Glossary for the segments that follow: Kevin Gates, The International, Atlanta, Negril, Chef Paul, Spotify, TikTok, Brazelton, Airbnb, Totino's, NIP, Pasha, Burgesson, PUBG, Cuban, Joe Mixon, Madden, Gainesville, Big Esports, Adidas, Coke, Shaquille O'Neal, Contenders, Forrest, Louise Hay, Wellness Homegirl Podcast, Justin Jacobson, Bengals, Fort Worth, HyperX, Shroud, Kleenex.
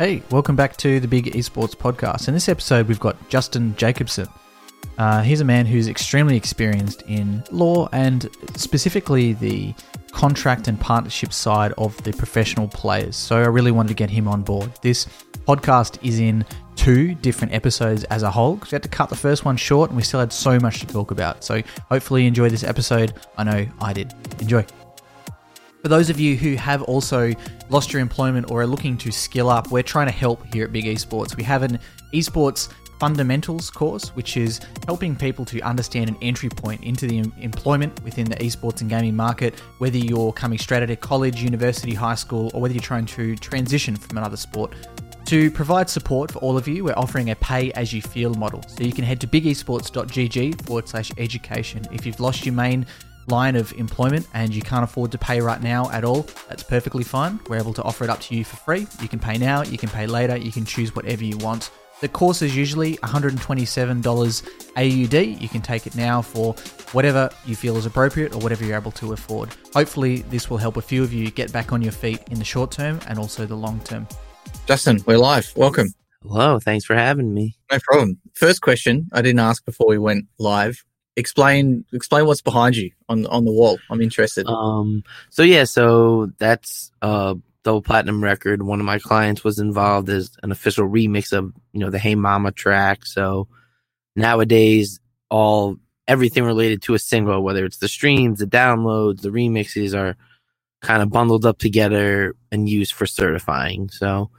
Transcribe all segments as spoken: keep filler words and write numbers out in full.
Hey, welcome back to the Big Esports podcast. In this episode, we've got Justin Jacobson. Uh, he's a man who's extremely experienced in law and specifically the contract and partnership side of the professional players. So I really wanted to get him on board. This podcast is in two different episodes as a whole because we had to cut the first one short and we still had so much to talk about. So hopefully you enjoy this episode. I know I did. Enjoy. For those of you who have also lost your employment or are looking to skill up, we're trying to help here at Big Esports. We have an esports fundamentals course, which is helping people to understand an entry point into the em- employment within the esports and gaming market, whether you're coming straight out of college, university, high school, or whether you're trying to transition from another sport. To provide support for all of you, we're offering a pay-as-you-feel model. So you can head to bigesports.gg forward slash education. If you've lost your main line of employment and you can't afford to pay right now at all, that's perfectly fine. We're able to offer it up to you for free. You can pay now, you can pay later, you can choose whatever you want. The course is usually one hundred twenty-seven dollars A U D. You can take it now for whatever you feel is appropriate or whatever you're able to afford. Hopefully this will help a few of you get back on your feet in the short term and also the long term. Justin, we're live. Welcome. Hello, thanks for having me. No problem. First question I didn't ask before we went live. Explain explain what's behind you on on the wall. I'm interested. Um. So yeah. So that's a double platinum record. One of my clients was involved as an official remix of you know the Hey Mama track. So nowadays, all everything related to a single, whether it's the streams, the downloads, the remixes, are kind of bundled up together and used for certifying. So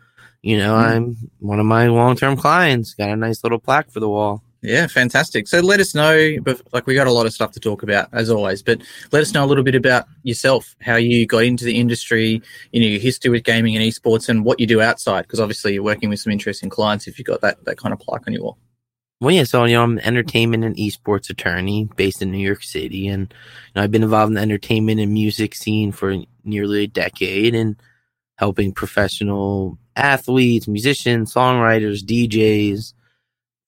you know, mm. I'm one of my long term clients. Got a nice little plaque for the wall. Yeah, fantastic. So let us know, but like we got a lot of stuff to talk about as always, but let us know a little bit about yourself, how you got into the industry, you know, your history with gaming and esports and what you do outside, because obviously you're working with some interesting clients if you've got that, that kind of plaque on your wall. Well, yeah, so you know, I'm an entertainment and esports attorney based in New York City, and you know, I've been involved in the entertainment and music scene for nearly a decade and helping professional athletes, musicians, songwriters, D Js,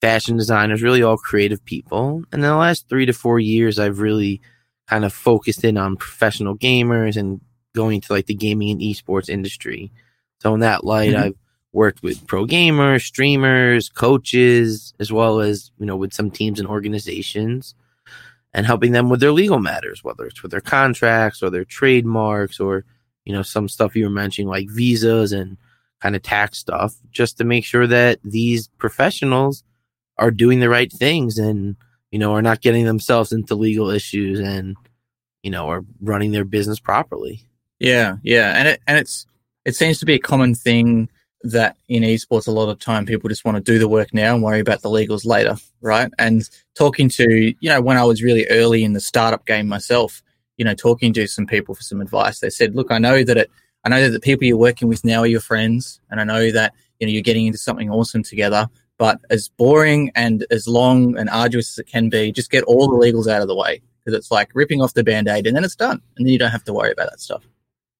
fashion designers, really all creative people. And in the last three to four years, I've really kind of focused in on professional gamers and going to like the gaming and esports industry. So in that light, mm-hmm. I've worked with pro gamers, streamers, coaches, as well as, you know, with some teams and organizations and helping them with their legal matters, whether it's with their contracts or their trademarks or, you know, some stuff you were mentioning like visas and kind of tax stuff, just to make sure that these professionals are doing the right things and, you know, are not getting themselves into legal issues and, you know, are running their business properly. Yeah. Yeah. And it, and it's, it seems to be a common thing that in esports, a lot of time people just want to do the work now and worry about the legals later. Right. And talking to, you know, when I was really early in the startup game myself, you know, talking to some people for some advice, they said, look, I know that it, I know that the people you're working with now are your friends. And I know that, you know, you're getting into something awesome together. But as boring and as long and arduous as it can be, just get all the legals out of the way because it's like ripping off the Band-Aid and then it's done. And then you don't have to worry about that stuff.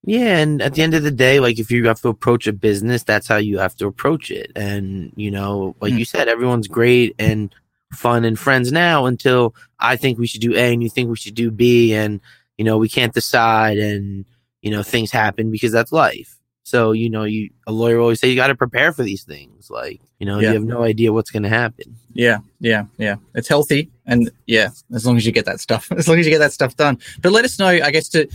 Yeah, and at the end of the day, like if you have to approach a business, that's how you have to approach it. And, you know, like mm. you said, everyone's great and fun and friends now until I think we should do A and you think we should do B and, you know, we can't decide and, you know, things happen because that's life. So, you know, you a lawyer always say you got to prepare for these things. Like, you know, yeah. you have no idea what's going to happen. Yeah, yeah, yeah. It's healthy. And yeah, as long as you get that stuff, as long as you get that stuff done. But let us know, I guess, to,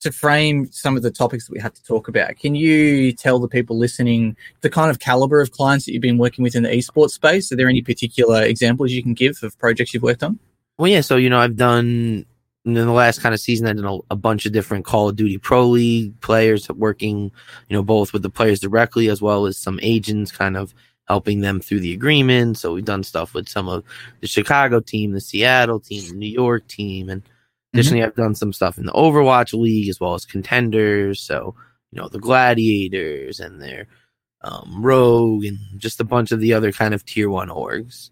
to frame some of the topics that we have to talk about. Can you tell the people listening the kind of caliber of clients that you've been working with in the esports space? Are there any particular examples you can give of projects you've worked on? Well, yeah. So, you know, I've done in the last kind of season, I did a, a bunch of different Call of Duty Pro League players working, you know, both with the players directly as well as some agents kind of helping them through the agreement. So we've done stuff with some of the Chicago team, the Seattle team, the New York team. And additionally, mm-hmm. I've done some stuff in the Overwatch League as well as Contenders. So, you know, the Gladiators and their um, Rogue and just a bunch of the other kind of tier one orgs.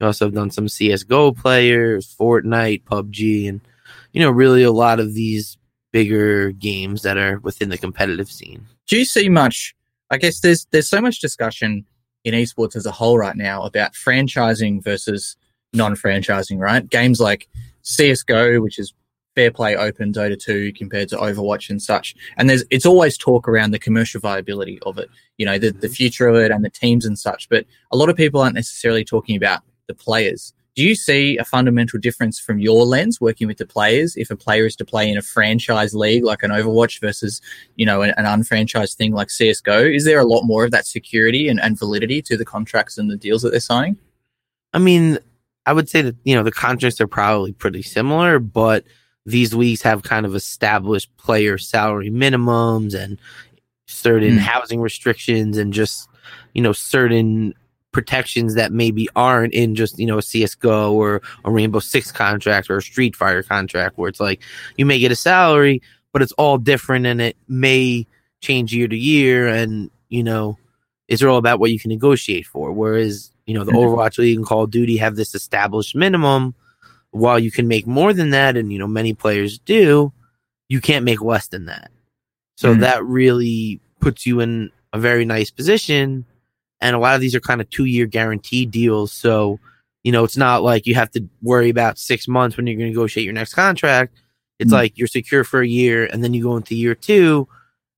We also have done some C S G O players, Fortnite, P U B G, and you know, really a lot of these bigger games that are within the competitive scene. Do you see much? I guess there's there's so much discussion in esports as a whole right now about franchising versus non-franchising, right? Games like C S G O, which is Fair Play Open, Dota two compared to Overwatch and such. And there's it's always talk around the commercial viability of it, you know, the, the future of it and the teams and such. But a lot of people aren't necessarily talking about the players. Do you see a fundamental difference from your lens working with the players if a player is to play in a franchise league like an Overwatch versus, you know, an, an unfranchised thing like C S G O? Is there a lot more of that security and, and validity to the contracts and the deals that they're signing? I mean, I would say that, you know, the contracts are probably pretty similar, but these leagues have kind of established player salary minimums and certain mm. housing restrictions and just, you know, certain protections that maybe aren't in just, you know, a C S G O or a Rainbow Six contract or a Street Fighter contract, where it's like you may get a salary, but it's all different and it may change year to year. And, you know, it's all about what you can negotiate for. Whereas, you know, the Overwatch League and Call of Duty have this established minimum. While you can make more than that, and, you know, many players do, you can't make less than that. So mm. that really puts you in a very nice position. And a lot of these are kind of two-year guaranteed deals. So, you know, it's not like you have to worry about six months when you're going to negotiate your next contract. It's mm. like you're secure for a year, and then you go into year two,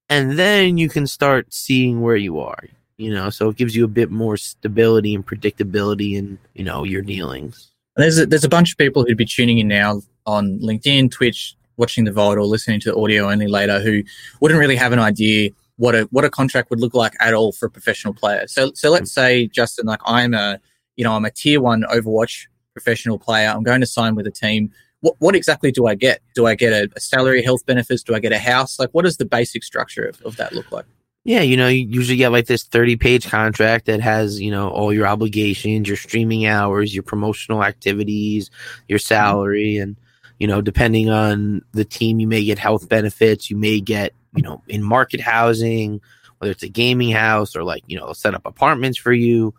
and then you can start seeing where you are, you know. So it gives you a bit more stability and predictability in, you know, your dealings. There's a, there's a bunch of people who'd be tuning in now on LinkedIn, Twitch, watching the V O D or listening to audio only later, who wouldn't really have an idea what a what a contract would look like at all for a professional player. So so let's say, Justin, like I'm a you know I'm a tier one Overwatch professional player. I'm going to sign with a team. What what exactly do I get? Do I get a, a salary, health benefits? Do I get a house? Like, what does the basic structure of, of that look like? Yeah, you know, you usually get like this thirty-page contract that has, you know, all your obligations, your streaming hours, your promotional activities, your salary. And, you know, depending on the team, you may get health benefits. You may get, you know, in market housing, whether it's a gaming house or like, you know, set up apartments for you.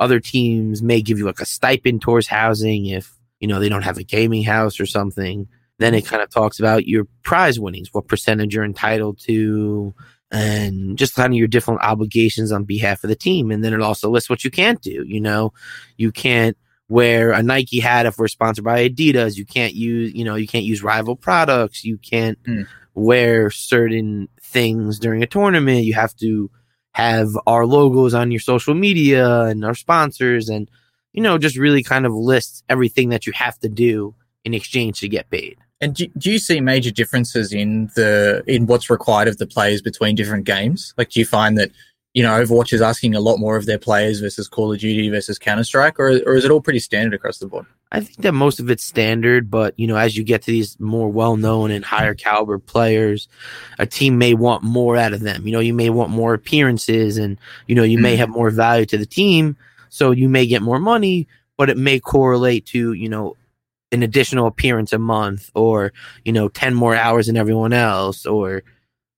Other teams may give you like a stipend towards housing if, you know, they don't have a gaming house or something. Then it kind of talks about your prize winnings, what percentage you're entitled to, and just kind of your different obligations on behalf of the team. And then it also lists what you can't do. You know, you can't wear a Nike hat if we're sponsored by Adidas. You can't use, you know, you can't use rival products. You can't mm. wear certain things during a tournament. You have to have our logos on your social media and our sponsors, and, you know, just really kind of lists everything that you have to do in exchange to get paid. And do, do you see major differences in the in what's required of the players between different games? Like, do you find that, you know, Overwatch is asking a lot more of their players versus Call of Duty versus Counter-Strike, or or is it all pretty standard across the board? I think that most of it's standard, but, you know, as you get to these more well-known and higher caliber players, a team may want more out of them. You know, you may want more appearances, and, you know, you mm-hmm. may have more value to the team, so you may get more money, but it may correlate to, you know, an additional appearance a month, or, you know, ten more hours than everyone else, or,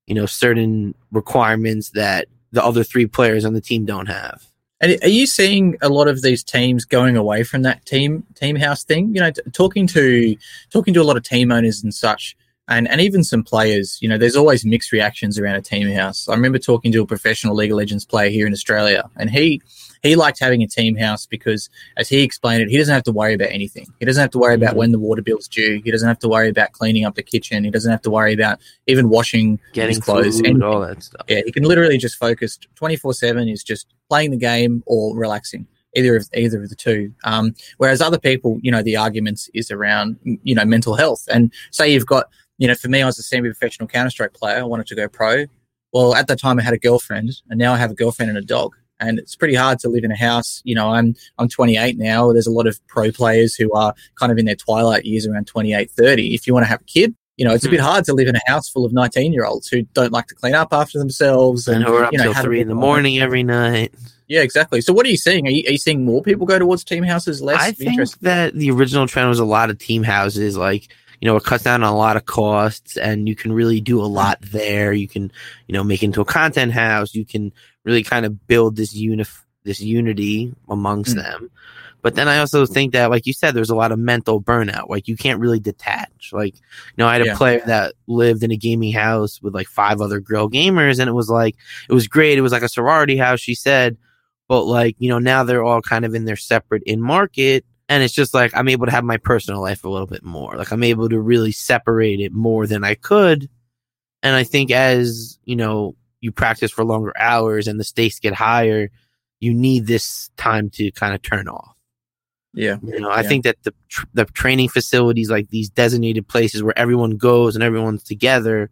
you know, certain requirements that the other three players on the team don't have. And are you seeing a lot of these teams going away from that team team house thing? You know, t- talking to talking to a lot of team owners and such, and and even some players, you know, there's always mixed reactions around a team house. I remember talking to a professional League of Legends player here in Australia, and he He liked having a team house because, as he explained it, he doesn't have to worry about anything. He doesn't have to worry about when the water bill's due. He doesn't have to worry about cleaning up the kitchen. He doesn't have to worry about even washing Getting his clothes. Food, and all that stuff. Yeah, he can literally just focus twenty-four seven is just playing the game or relaxing, either of either of the two. Um, whereas other people, you know, the arguments is around, you know, mental health. And say you've got, you know, for me, I was a semi-professional Counter-Strike player. I wanted to go pro. Well, at the time I had a girlfriend, and now I have a girlfriend and a dog. And it's pretty hard to live in a house. You know, I'm I'm twenty-eight now. There's a lot of pro players who are kind of in their twilight years around twenty-eight, thirty. If you want to have a kid, you know, it's mm-hmm. a bit hard to live in a house full of nineteen-year-olds who don't like to clean up after themselves. And, and who are up you know, till three in the morning every night. Yeah, exactly. So what are you seeing? Are you, are you seeing more people go towards team houses, less? I think that the original trend was a lot of team houses, like, you know, it cuts down on a lot of costs, and you can really do a lot there. You can, you know, make it into a content house. You can really kind of build this unif- this unity amongst mm. them. But then I also think that, like you said, there's a lot of mental burnout. Like, you can't really detach. Like, you know, I had a yeah. player that lived in a gaming house with like five other girl gamers, and it was like, it was great. It was like a sorority house, she said. But, like, you know, now they're all kind of in their separate in-market And it's just like I'm able to have my personal life a little bit more. Like I'm able to really separate it more than I could. And I think as, you know, you practice for longer hours and the stakes get higher, you need this time to kind of turn off. Yeah. You know, I yeah. think that the tr- the training facilities, like these designated places where everyone goes and everyone's together,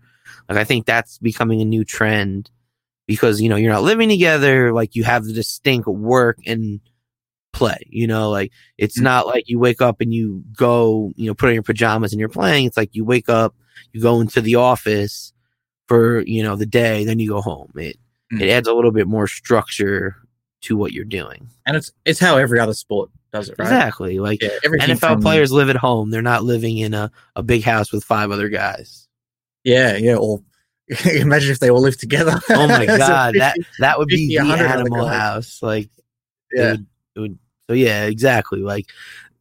like I think that's becoming a new trend because, you know, you're not living together. Like you have the distinct work and play, you know, like it's mm-hmm. not like you wake up and you go, you know, put on your pajamas and you're playing. It's like you wake up, you go into the office for, you know, the day, then you go home. It mm-hmm. it adds a little bit more structure to what you're doing. And it's it's how every other sport does it, right? Exactly. Like yeah, N F L players live at home. They're not living in a, a big house with five other guys. Yeah, yeah. Or imagine if they all lived together. Oh my God. that that would be the animal house. Like yeah. It would, it would, so yeah, exactly. Like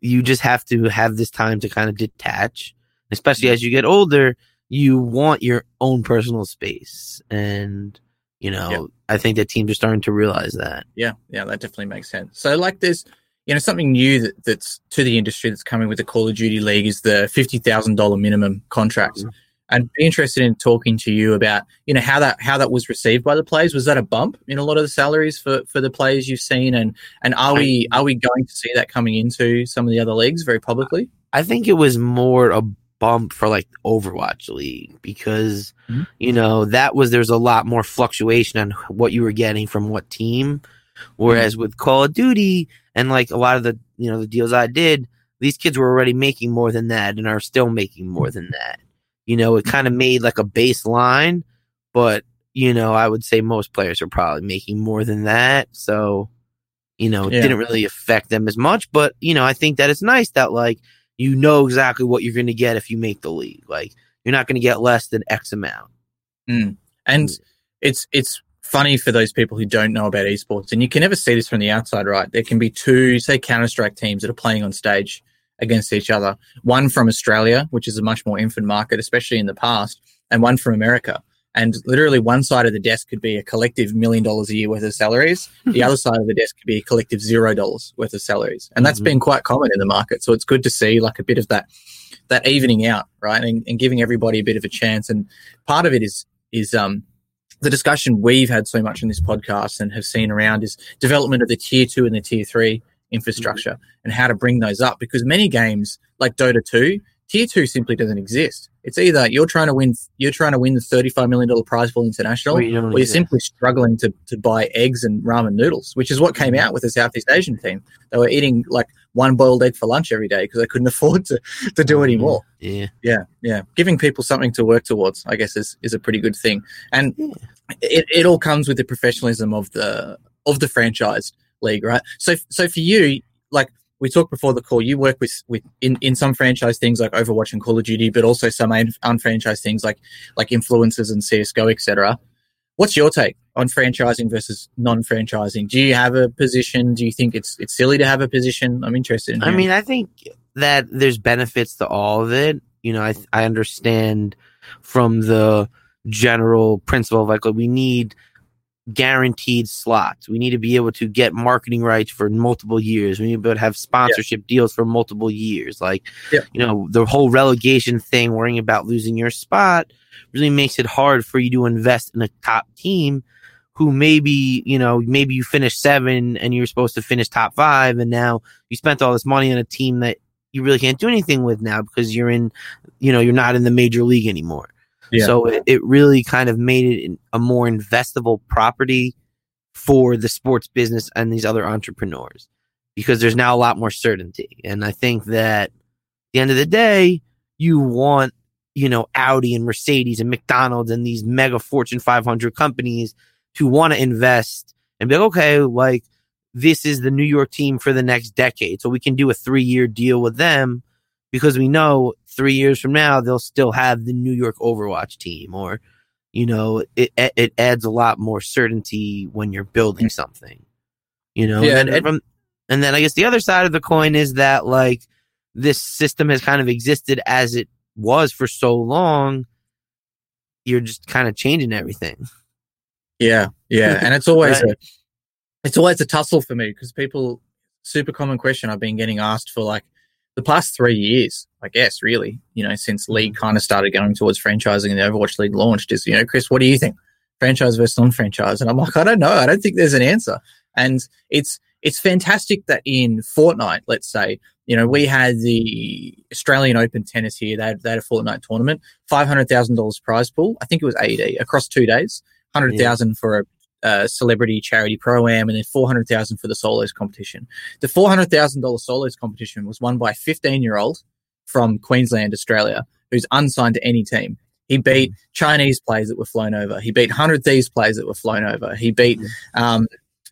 you just have to have this time to kind of detach. Especially as you get older, you want your own personal space. And, you know, yeah. I think that teams are starting to realize that. Yeah, yeah, that definitely makes sense. So, like, there's, you know, something new that, that's to the industry that's coming with the Call of Duty League is the fifty thousand dollars minimum contract. Mm-hmm. I'd be interested in talking to you about, you know, how that how that was received by the players. Was that a bump in a lot of the salaries for, for the players you've seen? And and are we are we going to see that coming into some of the other leagues very publicly? I think it was more a bump for like Overwatch League because, mm-hmm. you know, that was there's a lot more fluctuation on what you were getting from what team. Whereas mm-hmm. with Call of Duty and like a lot of the, you know, the deals I did, these kids were already making more than that and are still making more than that. You know, it kind of made like a baseline, but, you know, I would say most players are probably making more than that. So, you know, it yeah. didn't really affect them as much. But, you know, I think that it's nice that, like, you know exactly what you're going to get if you make the league. Like, you're not going to get less than X amount. Mm. And yeah. it's it's funny for those people who don't know about esports, and you can never see this from the outside, right? There can be two, say, Counter-Strike teams that are playing on stage against each other, one from Australia, which is a much more infant market, especially in the past, and one from America. And literally one side of the desk could be a collective million dollars a year worth of salaries. The other side of the desk could be a collective zero dollars worth of salaries. And that's mm-hmm. been quite common in the market. So it's good to see like a bit of that that evening out, right? And, and giving everybody a bit of a chance. And part of it is is um the discussion we've had so much in this podcast and have seen around is development of the tier two and the tier three infrastructure mm-hmm. and how to bring those up, because many games like Dota two, tier two simply doesn't exist. It's either you're trying to win, you're trying to win the thirty-five million dollars prize pool international, or, you or you're simply struggling to, to buy eggs and ramen noodles, which is what came out with the Southeast Asian team. They were eating like one boiled egg for lunch every day because they couldn't afford to, to do any more. Yeah, yeah, yeah. Giving people something to work towards, I guess, is is a pretty good thing, and yeah. it it all comes with the professionalism of the of the franchise league, right? So so for you, like. We talked before the call, you work with, with in, in some franchise things like Overwatch and Call of Duty, but also some un- unfranchised things like like influencers and C S G O, et cetera. What's your take on franchising versus non-franchising? Do you have a position? Do you think it's it's silly to have a position? I'm interested in hearing. I mean, I think that there's benefits to all of it. You know, I I understand from the general principle of like, like we need guaranteed slots. We need to be able to get marketing rights for multiple years. We need to be able to have sponsorship yeah. deals for multiple years. Like, yeah. you know, the whole relegation thing, worrying about losing your spot, really makes it hard for you to invest in a top team who maybe, you know, maybe you finish seven and you're supposed to finish top five. And now you spent all this money on a team that you really can't do anything with now because you're in, you know, you're not in the major league anymore. Yeah. So it, it really kind of made it a more investable property for the sports business and these other entrepreneurs, because there's now a lot more certainty. And I think that at the end of the day, you want, you know, Audi and Mercedes and McDonald's and these mega Fortune five hundred companies to want to invest and be like, okay, like this is the New York team for the next decade. So we can do a three year deal with them, because we know three years from now, they'll still have the New York Overwatch team, or, you know, it it adds a lot more certainty when you're building something, you know, yeah, and, then, and, from, and then I guess the other side of the coin is that like this system has kind of existed as it was for so long. You're just kind of changing everything. Yeah. Yeah. And it's always, right? a, it's always a tussle for me because people, super common question I've been getting asked for like the past three years, I guess, really, you know, since League kind of started going towards franchising and the Overwatch League launched is, you know, Chris, what do you think? Franchise versus non-franchise. And I'm like, I don't know. I don't think there's an answer. And it's it's fantastic that in Fortnite, let's say, you know, we had the Australian Open tennis here. They had, they had a Fortnite tournament, five hundred thousand dollars prize pool. I think it was eighty across two days, one hundred thousand yeah. for a Uh, celebrity charity pro-am, and then four hundred thousand dollars for the solos competition. The four hundred thousand dollars solos competition was won by a fifteen-year-old from Queensland, Australia, who's unsigned to any team. He beat mm. Chinese players that were flown over. He beat one hundred Thieves players that were flown over. He beat, mm. um,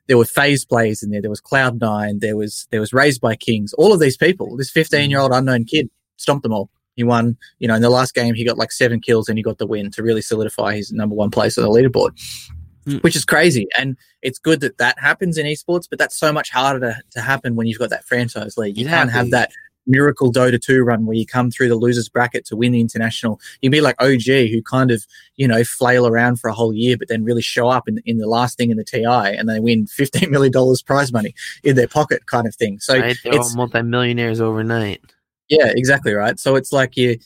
there were FaZe players in there. There was Cloud nine. There was, there was Raised by Kings. All of these people, this fifteen-year-old unknown kid, stomped them all. He won, you know, in the last game, he got like seven kills and he got the win to really solidify his number one place on the leaderboard. Mm. Which is crazy, and it's good that that happens in esports, but that's so much harder to, to happen when you've got that franchise league. You exactly. can't have that miracle Dota two run where you come through the loser's bracket to win the international. You'd be like O G who kind of, you know, flail around for a whole year but then really show up in, in the last thing in the T I and they win fifteen million dollars prize money in their pocket kind of thing. So right? They're it's, all multi-millionaires overnight. Yeah, exactly right. So it's like you,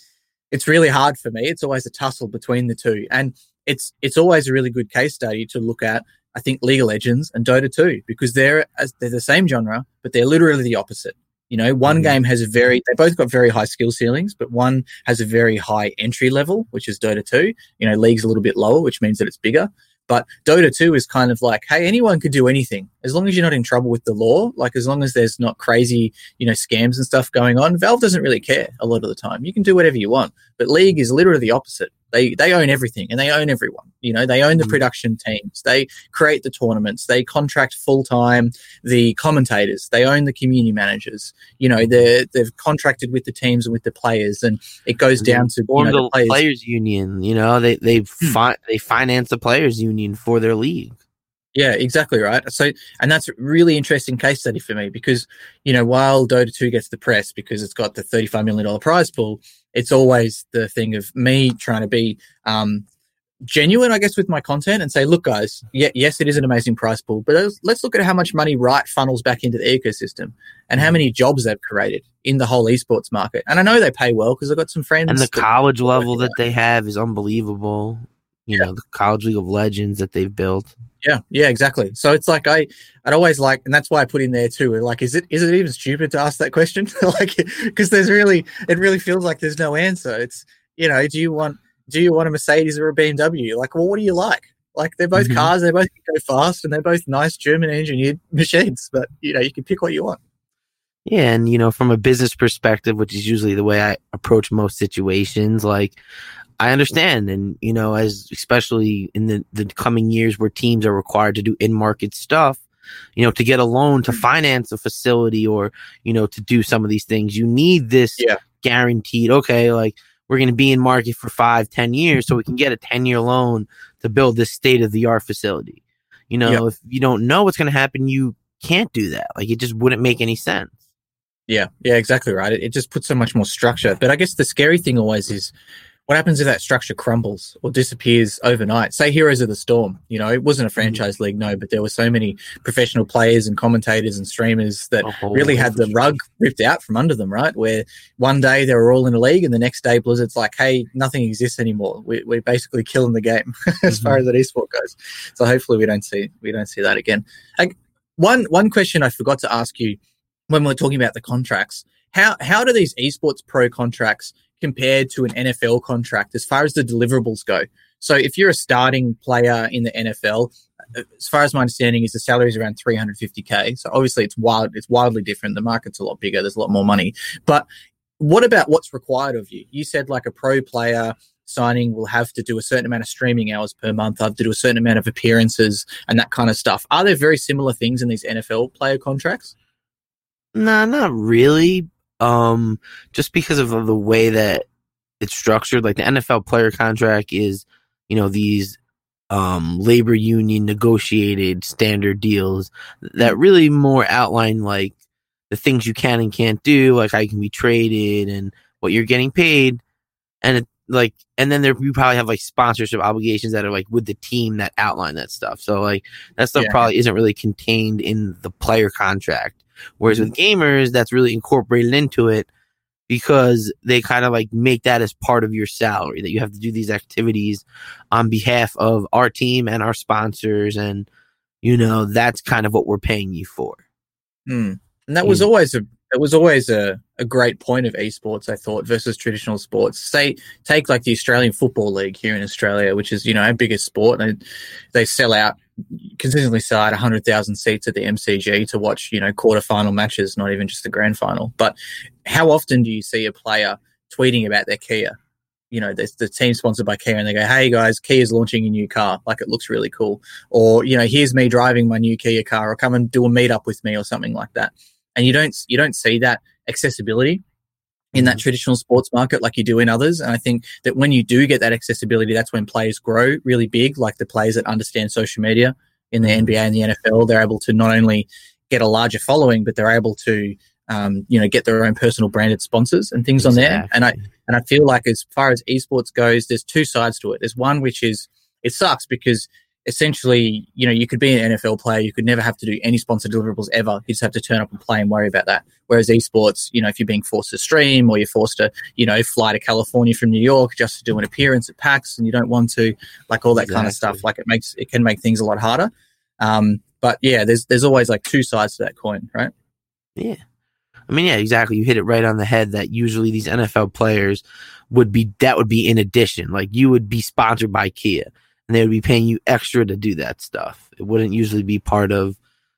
it's really hard for me. It's always a tussle between the two, and It's it's always a really good case study to look at, I think, League of Legends and Dota two, because they're they're the same genre, but they're literally the opposite. You know, one mm-hmm. game has a very – they both got very high skill ceilings, but one has a very high entry level, which is Dota two. You know, League's a little bit lower, which means that it's bigger. But Dota two is kind of like, hey, anyone could do anything. As long as you're not in trouble with the law, like as long as there's not crazy, you know, scams and stuff going on, Valve doesn't really care a lot of the time. You can do whatever you want. But League is literally the opposite. They they own everything and they own everyone. You know, they own the production teams. They create the tournaments. They contract full-time the commentators. They own the community managers. You know, they're, they've contracted with the teams and with the players, and it goes and down to you know, the, the players. players union. You know, they they fi- they finance the players union for their league. Yeah, exactly right. So, and that's a really interesting case study for me because, you know, while Dota two gets the press because it's got the thirty-five million dollars prize pool, it's always the thing of me trying to be um, genuine, I guess, with my content and say, look, guys, yeah, yes, it is an amazing prize pool, but let's look at how much money Riot funnels back into the ecosystem and how many jobs they've created in the whole esports market. And I know they pay well because I've got some friends. And the college level that they have is unbelievable. You know, the College League of Legends that they've built. Yeah, yeah, exactly. So it's like I, I'd always like, and that's why I put in there too. Like, is it is it even stupid to ask that question? Like, because there's really, it really feels like there's no answer. It's, you know, do you want do you want a Mercedes or a B M W? Like, well, what do you like? Like, they're both mm-hmm. cars, they both go fast, and they're both nice German engineered machines. But you know, you can pick what you want. Yeah, and you know, from a business perspective, which is usually the way I approach most situations, like. I understand, and you know, as especially in the, the coming years where teams are required to do in-market stuff, you know, to get a loan to finance a facility or, you know, to do some of these things, you need this yeah. guaranteed, okay, like we're going to be in market for five, ten years so we can get a ten-year loan to build this state-of-the-art facility. You know, yeah. if you don't know what's going to happen, you can't do that. Like it just wouldn't make any sense. Yeah, yeah, exactly right. It, it just puts so much more structure. But I guess the scary thing always is, what happens if that structure crumbles or disappears overnight? Say Heroes of the Storm. You know, it wasn't a franchise mm-hmm. league, no, but there were so many professional players and commentators and streamers that oh, really had the rug ripped out from under them, right? Where one day they were all in a league and the next day Blizzard's like, hey, nothing exists anymore. We, we're basically killing the game mm-hmm. as far as that esport goes. So hopefully we don't see we don't see that again. Like, one one question I forgot to ask you when we were talking about the contracts, how how do these esports pro contracts compared to an N F L contract as far as the deliverables go? So if you're a starting player in the N F L, as far as my understanding is the salary is around three hundred fifty K. So obviously it's wild, it's wildly different. The market's a lot bigger. There's a lot more money. But what about what's required of you? You said like a pro player signing will have to do a certain amount of streaming hours per month, have to do a certain amount of appearances and that kind of stuff. Are there very similar things in these N F L player contracts? No, nah, not really. Um, just because of the way that it's structured, like the N F L player contract is, you know, these um, labor union negotiated standard deals that really more outline like the things you can and can't do, like how you can be traded and what you're getting paid. And like, and then there you probably have like sponsorship obligations that are like with the team that outline that stuff. So like that stuff yeah. probably isn't really contained in the player contract. Whereas with gamers, that's really incorporated into it because they kind of like make that as part of your salary, that you have to do these activities on behalf of our team and our sponsors. And, you know, that's kind of what we're paying you for. Mm. And that was yeah. always a, it was always a, a great point of esports, I thought, versus traditional sports. Say, take like the Australian Football League here in Australia, which is, you know, our biggest sport. And they sell out, consistently sell out one hundred thousand seats at the M C G to watch, you know, quarterfinal matches, not even just the grand final. But how often do you see a player tweeting about their Kia? You know, the, the team sponsored by Kia, and they go, "Hey guys, Kia's launching a new car. Like, it looks really cool." Or, you know, "Here's me driving my new Kia car," or "Come and do a meetup with me," or something like that. And you don't you don't see that accessibility in that traditional sports market like you do in others. And I think that when you do get that accessibility, that's when players grow really big, like the players that understand social media in the N B A and the N F L. They're able to not only get a larger following, but they're able to um, you know, get their own personal branded sponsors and things exactly. on there. And I and I feel like as far as esports goes, there's two sides to it. There's one which is it sucks because essentially, you know, you could be an N F L player. You could never have to do any sponsor deliverables ever. You just have to turn up and play and worry about that. Whereas esports, you know, if you're being forced to stream or you're forced to, you know, fly to California from New York just to do an appearance at PAX and you don't want to, like all that exactly. kind of stuff, like it makes, it can make things a lot harder. Um, but yeah, there's, there's always like two sides to that coin, right? Yeah. I mean, yeah, exactly. You hit it right on the head that usually these N F L players would be, that would be in addition, like you would be sponsored by Kia. And they would be paying you extra to do that stuff. It wouldn't usually be part of,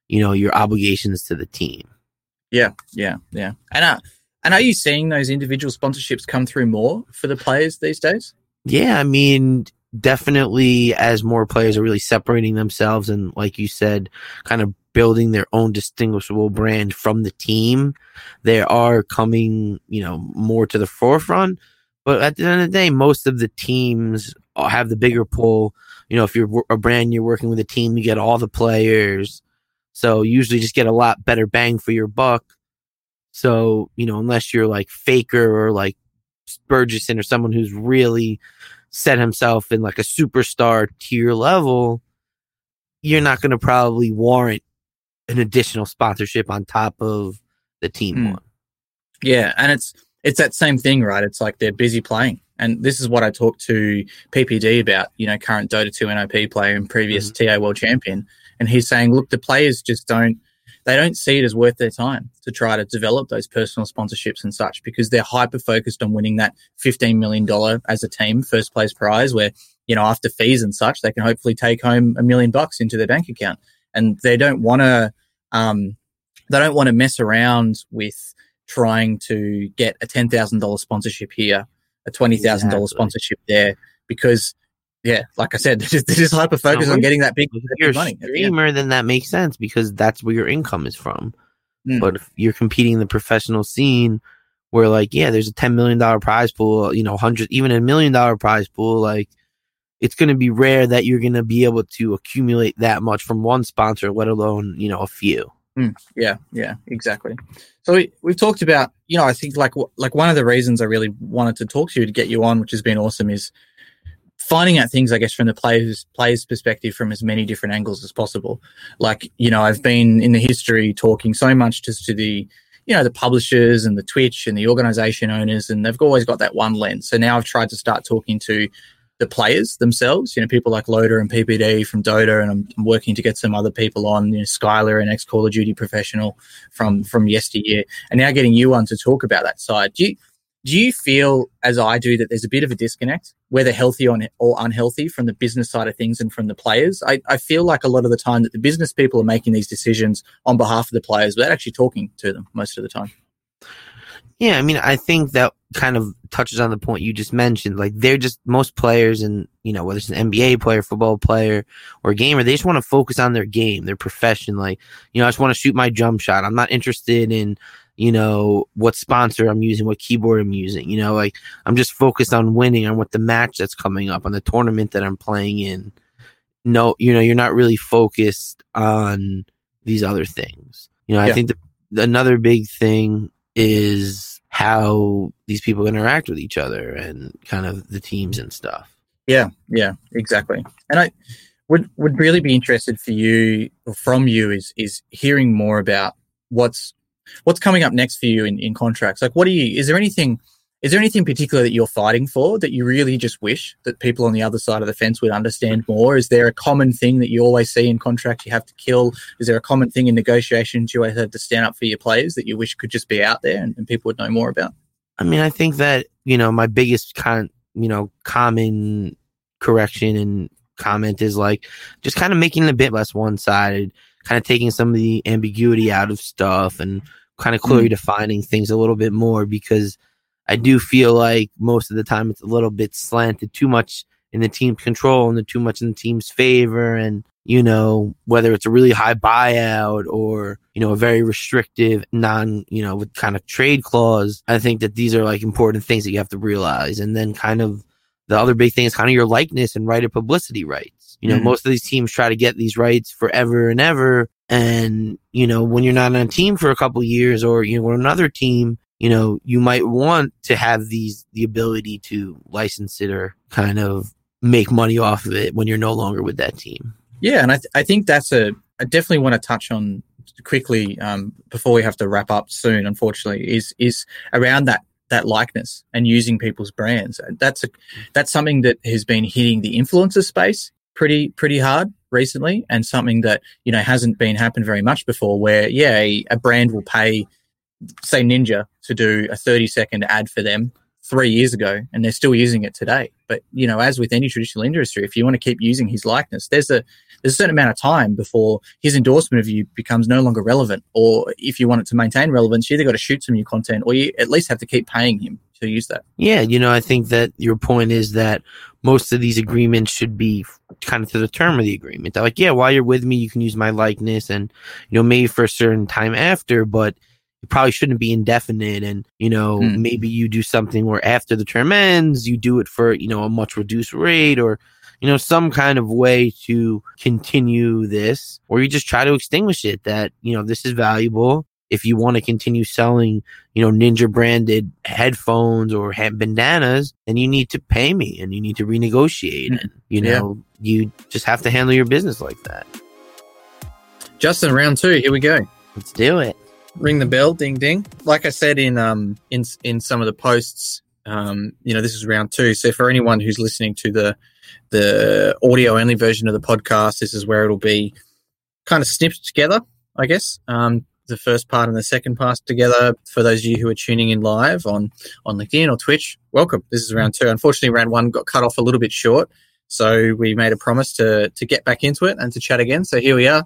you know, your obligations to the team. Yeah, yeah, yeah. And uh, and are you seeing those individual sponsorships come through more for the players these days? Yeah, I mean, definitely as more players are really separating themselves and, like you said, kind of building their own distinguishable brand from the team, they are coming, you know, more to the forefront. But at the end of the day, most of the teams have the bigger pull. You know, if you're a brand, you're working with a team, you get all the players. So you usually just get a lot better bang for your buck. So, you know, unless you're like Faker or like Burgesson or someone who's really set himself in like a superstar tier level, you're not going to probably warrant an additional sponsorship on top of the team mm. one. Yeah, and it's... It's that same thing, right? It's like they're busy playing. And this is what I talked to P P D about, you know, current Dota two N I P player and previous mm-hmm. T A World Champion. And he's saying, look, the players just don't, they don't see it as worth their time to try to develop those personal sponsorships and such because they're hyper-focused on winning that fifteen million dollars as a team first place prize where, you know, after fees and such, they can hopefully take home a million bucks into their bank account. And they don't want to, um, they don't want to mess around with trying to get a ten thousand dollars sponsorship here, a twenty thousand dollars exactly. sponsorship there, because, yeah, like I said, they're just, just hyper-focused no, on getting that big, that big money. If you're a streamer, then that makes sense because that's where your income is from. Mm. But if you're competing in the professional scene where, like, yeah, there's a ten million dollars prize pool, you know, one hundred, even a million dollar prize pool, like, it's going to be rare that you're going to be able to accumulate that much from one sponsor, let alone, you know, a few. Mm, yeah, yeah, exactly. So we, we've talked about, you know, I think like w- like one of the reasons I really wanted to talk to you to get you on, which has been awesome, is finding out things, I guess, from the players, players' perspective from as many different angles as possible. Like, you know, I've been in the history talking so much just to the, you know, the publishers and the Twitch and the organization owners, and they've always got that one lens. So now I've tried to start talking to the players themselves, you know, people like Loader and P P D from Dota, and I'm, I'm working to get some other people on, you know, Skylar, an ex-Call of Duty professional from from yesteryear, and now getting you on to talk about that side. Do you, do you feel, as I do, that there's a bit of a disconnect, whether healthy or, or unhealthy, from the business side of things and from the players? I, I feel like a lot of the time that the business people are making these decisions on behalf of the players without actually talking to them most of the time. Yeah, I mean, I think that kind of touches on the point you just mentioned. Like, they're just, most players, and, you know, whether it's an N B A player, football player, or gamer, they just want to focus on their game, their profession. Like, you know, I just want to shoot my jump shot. I'm not interested in, you know, what sponsor I'm using, what keyboard I'm using. You know, like, I'm just focused on winning, on what the match that's coming up, on the tournament that I'm playing in. No, you know, you're not really focused on these other things. You know, I yeah. think the, another big thing is how these people interact with each other and kind of the teams and stuff. Yeah, yeah, exactly. And I would would really be interested for you, from you, is is hearing more about what's what's coming up next for you in, in contracts. Like, what are you? Is there anything? Is there anything particular that you're fighting for that you really just wish that people on the other side of the fence would understand more? Is there a common thing that you always see in contracts you have to kill? Is there a common thing in negotiations you always have to stand up for your players that you wish could just be out there and, and people would know more about? I mean, I think that, you know, my biggest con, you know, common correction and comment is like just kind of making it a bit less one-sided, kind of taking some of the ambiguity out of stuff and kind of clearly mm. defining things a little bit more, because I do feel like most of the time it's a little bit slanted too much in the team's control and too much in the team's favor. And, you know, whether it's a really high buyout or, you know, a very restrictive non, you know, with kind of trade clause, I think that these are like important things that you have to realize. And then kind of the other big thing is kind of your likeness and right of publicity rights. You know, mm-hmm. most of these teams try to get these rights forever and ever. And, you know, when you're not on a team for a couple of years or, you know, another team, you know, you might want to have these, the ability to license it or kind of make money off of it when you're no longer with that team. Yeah. And I, th- I think that's a, I definitely want to touch on quickly um, before we have to wrap up soon, unfortunately, is, is around that, that likeness and using people's brands. That's a, that's something that has been hitting the influencer space pretty, pretty hard recently. And something that, you know, hasn't been happened very much before, where, yeah, a, a brand will pay, say, Ninja to do a thirty second ad for them three years ago, and they're still using it today. But, you know, as with any traditional industry, if you want to keep using his likeness, there's a there's a certain amount of time before his endorsement of you becomes no longer relevant. Or if you want it to maintain relevance, you either got to shoot some new content or you at least have to keep paying him to use that. Yeah, you know, I think that your point is that most of these agreements should be kind of to the term of the agreement. They're like, yeah, while you're with me, you can use my likeness and, you know, maybe for a certain time after, but it probably shouldn't be indefinite. And, you know, mm. maybe you do something where after the term ends, you do it for, you know, a much reduced rate or, you know, some kind of way to continue this, or you just try to extinguish it that, you know, this is valuable. If you want to continue selling, you know, Ninja branded headphones or head bandanas, then you need to pay me and you need to renegotiate. Mm. And, you know, yeah. you just have to handle your business like that. Justin, round two, here we go. Let's do it. Ring the bell, ding, ding. Like I said in um in in some of the posts, um you know, this is round two. So for anyone who's listening to the the audio only version of the podcast, this is where it'll be kind of snipped together, I guess. Um, the first part and the second part together. For those of you who are tuning in live on on LinkedIn or Twitch, welcome. This is round two. Unfortunately, round one got cut off a little bit short, so we made a promise to to get back into it and to chat again. So here we are.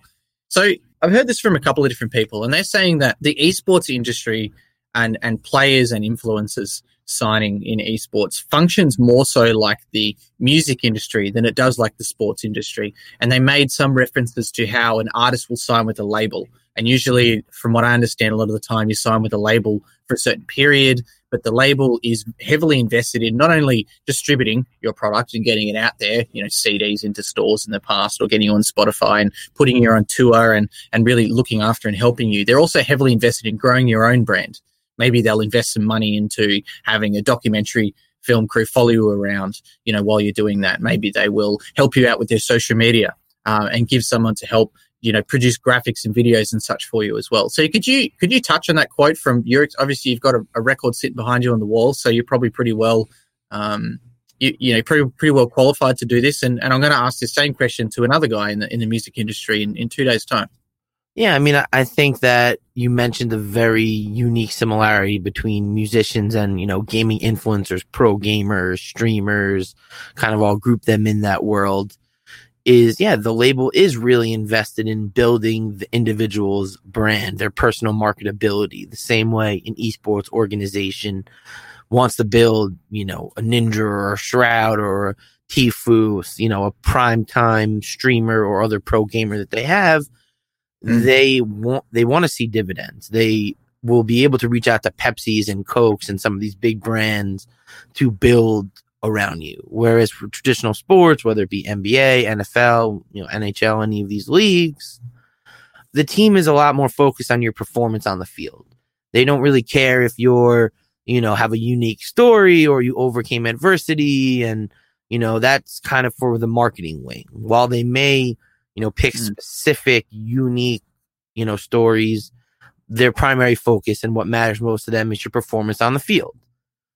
So I've heard this from a couple of different people, and they're saying that the esports industry and, and players and influencers signing in esports functions more so like the music industry than it does like the sports industry. And they made some references to how an artist will sign with a label. And usually, from what I understand, a lot of the time you sign with a label for a certain period, but the label is heavily invested in not only distributing your product and getting it out there, you know, C Ds into stores in the past or getting on Spotify and putting you on tour and, and really looking after and helping you. They're also heavily invested in growing your own brand. Maybe they'll invest some money into having a documentary film crew follow you around, you know, while you're doing that. Maybe they will help you out with their social media uh, and give someone to help, you know, produce graphics and videos and such for you as well. So could you could you touch on that quote from your, obviously you've got a, a record sitting behind you on the wall, so you're probably pretty well, um, you, you know, pretty pretty well qualified to do this. And, and I'm going to ask the same question to another guy in the in the music industry in, in two days' time. Yeah, I mean, I, I think that you mentioned the very unique similarity between musicians and, you know, gaming influencers, pro gamers, streamers, kind of all group them in that world. Is yeah, the label is really invested in building the individual's brand, their personal marketability, the same way an esports organization wants to build, you know, a Ninja or a Shroud or a Tfue, you know, a primetime streamer or other pro gamer that they have. Mm. They want they want to see dividends. They will be able to reach out to Pepsi's and Cokes and some of these big brands to build around you. Whereas for traditional sports, whether it be N B A, N F L, you know, N H L, any of these leagues, the team is a lot more focused on your performance on the field. They don't really care if you're, you know, have a unique story, or you overcame adversity. And, you know, that's kind of for the marketing wing. While they may, you know, pick specific, unique, you know, stories, their primary focus and what matters most to them is your performance on the field.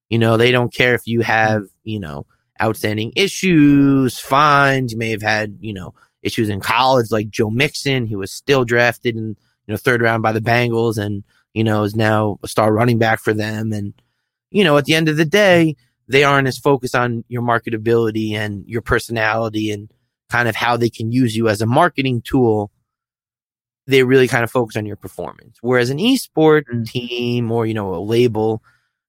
You know, they don't care if you have, you know, outstanding issues, fines. You may have had, you know, issues in college, like Joe Mixon. He was still drafted in, you know, third round by the Bengals, and, you know, is now a star running back for them. And, you know, at the end of the day, they aren't as focused on your marketability and your personality and kind of how they can use you as a marketing tool. They really kind of focus on your performance. Whereas an eSport team, or, you know, a label,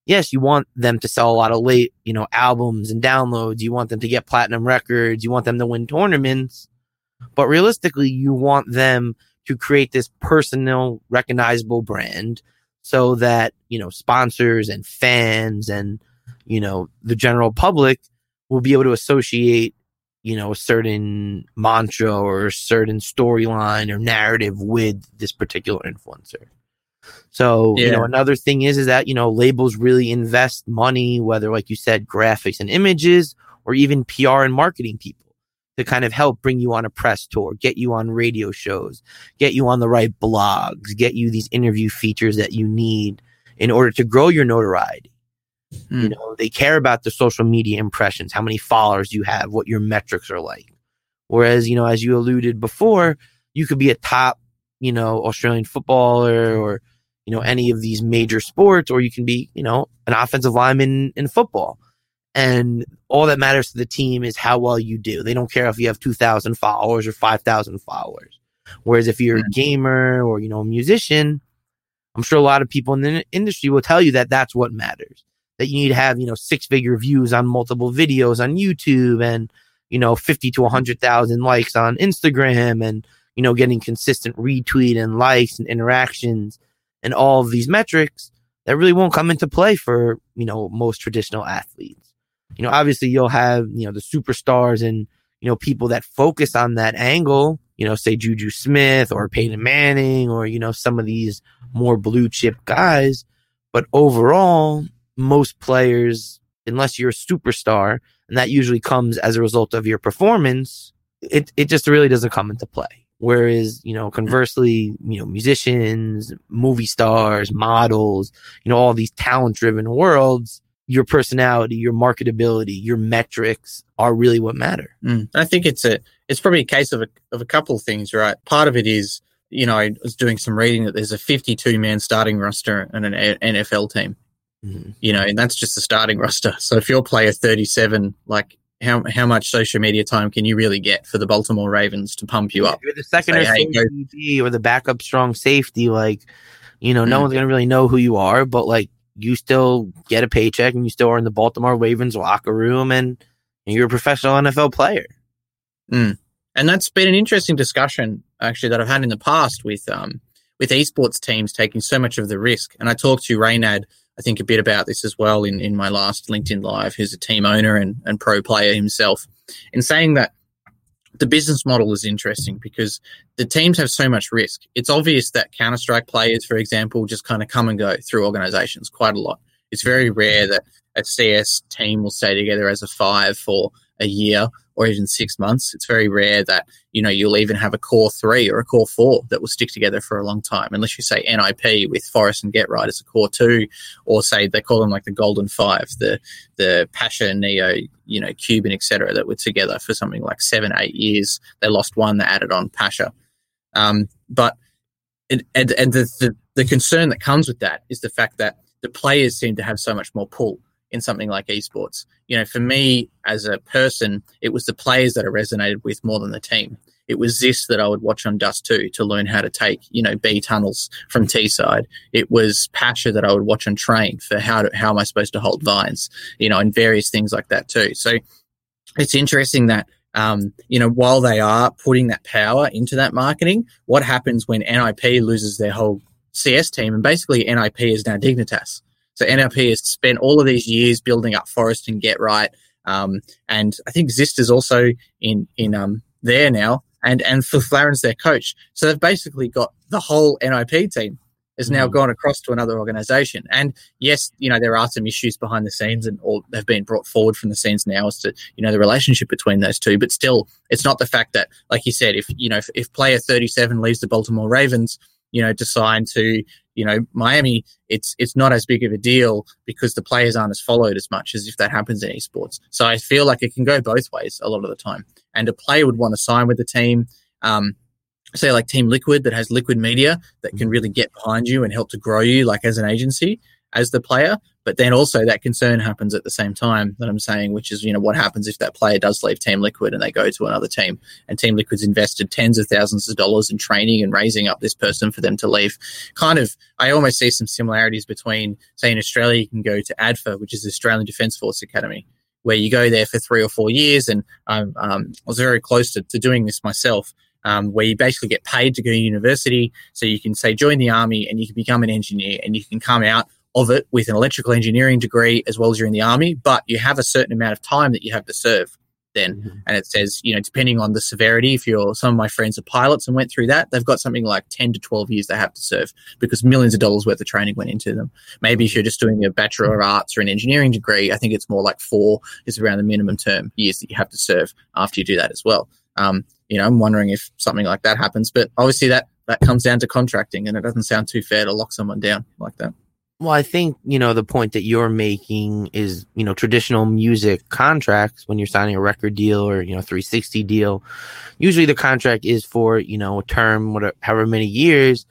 yes, you want them to sell a lot of late, you know, albums and downloads. You want them to get platinum records. You want them to win tournaments. But realistically, you want them to create this personal, recognizable brand so that, you know, sponsors and fans and, you know, the general public will be able to associate, you know, a certain mantra or a certain storyline or narrative with this particular influencer. So, yeah. you know, another thing is, is that, you know, labels really invest money, whether, like you said, graphics and images, or even P R and marketing people, to kind of help bring you on a press tour, get you on radio shows, get you on the right blogs, get you these interview features that you need in order to grow your notoriety. Mm. You know, they care about the social media impressions, how many followers you have, what your metrics are like. Whereas, you know, as you alluded before, you could be a top, you know, Australian footballer, or, you know, any of these major sports, or you can be, you know, an offensive lineman in football. And all that matters to the team is how well you do. They don't care if you have two thousand followers or five thousand followers. Whereas if you're a gamer, or, you know, a musician, I'm sure a lot of people in the industry will tell you that that's what matters, that you need to have, you know, six-figure views on multiple videos on YouTube, and, you know, fifty to one hundred thousand likes on Instagram, and, you know, getting consistent retweet and likes and interactions and all of these metrics that really won't come into play for, you know, most traditional athletes. You know, obviously you'll have, you know, the superstars and, you know, people that focus on that angle, you know, say Juju Smith or Peyton Manning, or, you know, some of these more blue chip guys. But overall, most players, unless you're a superstar, and that usually comes as a result of your performance, it, it just really doesn't come into play. Whereas, you know, conversely, you know, musicians, movie stars, models, you know, all these talent driven worlds, your personality, your marketability, your metrics are really what matter. Mm. I think it's a it's probably a case of a of a couple of things, right? Part of it is, you know, I was doing some reading that there's a fifty-two man starting roster in an N F L team, mm-hmm. you know, and that's just the starting roster. So if you're player thirty-seven, like how how much social media time can you really get for the Baltimore Ravens to pump you yeah, up? You're the second say, or hey, safety or the backup strong safety, like, you know, no mm-hmm. one's gonna really know who you are, but like, you still get a paycheck and you still are in the Baltimore Ravens locker room, and, and you're a professional N F L player. Mm. And that's been an interesting discussion, actually, that I've had in the past with um with esports teams taking so much of the risk. And I talked to Raynad, I think, a bit about this as well in, in my last LinkedIn Live, who's a team owner and, and pro player himself, in saying that the business model is interesting because the teams have so much risk. It's obvious that Counter-Strike players, for example, just kind of come and go through organizations quite a lot. It's very rare that a C S team will stay together as a five for a year or even six months. It's very rare that, you know, you'll even have a core three or a core four that will stick together for a long time, unless you say N I P with Forrest and Get Right as a core two, or say they call them like the Golden Five, the the Pasha, Neo, you know, Cuban, et cetera, that were together for something like seven, eight years. They lost one, they added on Pasha. Um, but it, and, and the, the, the concern that comes with that is the fact that the players seem to have so much more pull in something like esports. You know, for me as a person, it was the players that I resonated with more than the team. It was this that I would watch on Dust two to learn how to take, you know, B tunnels from T side. It was Pasha that I would watch on Train for how to, how am I supposed to hold vines, you know, and various things like that too. So it's interesting that, um, you know, while they are putting that power into that marketing, what happens when N I P loses their whole C S team? And basically N I P is now Dignitas. So N L P has spent all of these years building up Forest and Get Right, um, and I think Zist is also in in um, there now, and and Flaren's their coach. So they've basically got the whole N I P team is now gone across to another organization. And yes, you know, there are some issues behind the scenes and all have been brought forward from the scenes now as to, you know, the relationship between those two. But still, it's not the fact that, like you said, if, you know, if, if player thirty-seven leaves the Baltimore Ravens, you know, to sign to, you know, Miami, it's it's not as big of a deal because the players aren't as followed as much as if that happens in esports. So I feel like it can go both ways a lot of the time. And a player would want to sign with the team, um, say like Team Liquid that has Liquid Media that can really get behind you and help to grow you like as an agency, as the player. But then also that concern happens at the same time that I'm saying, which is, you know, what happens if that player does leave Team Liquid and they go to another team, and Team Liquid's invested tens of thousands of dollars in training and raising up this person for them to leave. Kind of, I almost see some similarities between, say, in Australia, you can go to A D F A, which is the Australian Defence Force Academy, where you go there for three or four years. And um, um, I was very close to, to doing this myself. Um, where you basically get paid to go to university, so you can, say, join the army and you can become an engineer, and you can come out of it with an electrical engineering degree as well as you're in the army, but you have a certain amount of time that you have to serve then. Mm-hmm. And it says, you know, depending on the severity, if you're, some of my friends are pilots and went through that, they've got something like ten to twelve years they have to serve because millions of dollars worth of training went into them. Maybe if you're just doing a Bachelor of Arts or an engineering degree, I think it's more like four is around the minimum term years that you have to serve after you do that as well. Um, you know, I'm wondering if something like that happens, but obviously that, that comes down to contracting, and it doesn't sound too fair to lock someone down like that. Well, I think, you know, the point that you're making is, you know, traditional music contracts, when you're signing a record deal or, you know, three sixty deal, usually the contract is for, you know, a term, whatever, however many years,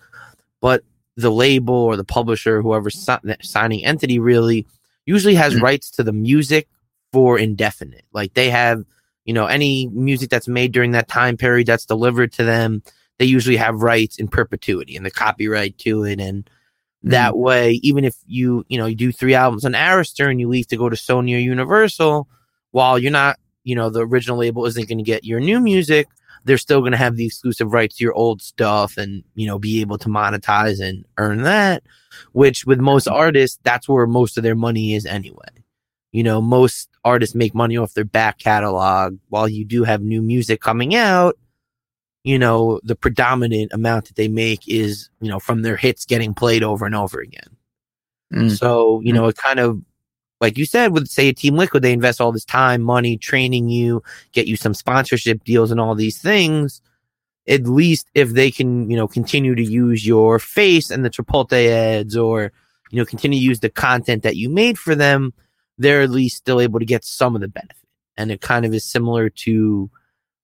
but the label or the publisher, whoever si- signing entity really usually has rights to the music for indefinite. Like they have, you know, any music that's made during that time period that's delivered to them, they usually have rights in perpetuity and the copyright to it. And that mm. way, even if you, you know, you do three albums on Arista and you leave to go to Sony or Universal, while you're not, you know, the original label isn't going to get your new music, they're still going to have the exclusive rights to your old stuff and, you know, be able to monetize and earn that, which with most artists, that's where most of their money is anyway. You know, most artists make money off their back catalog. While you do have new music coming out, you know, the predominant amount that they make is, you know, from their hits getting played over and over again. Mm. So, you know, it kind of, like you said, with, say, a Team Liquid, they invest all this time, money, training you, get you some sponsorship deals and all these things. At least if they can, you know, continue to use your face and the Chipotle ads, or, you know, continue to use the content that you made for them, they're at least still able to get some of the benefit. And it kind of is similar to,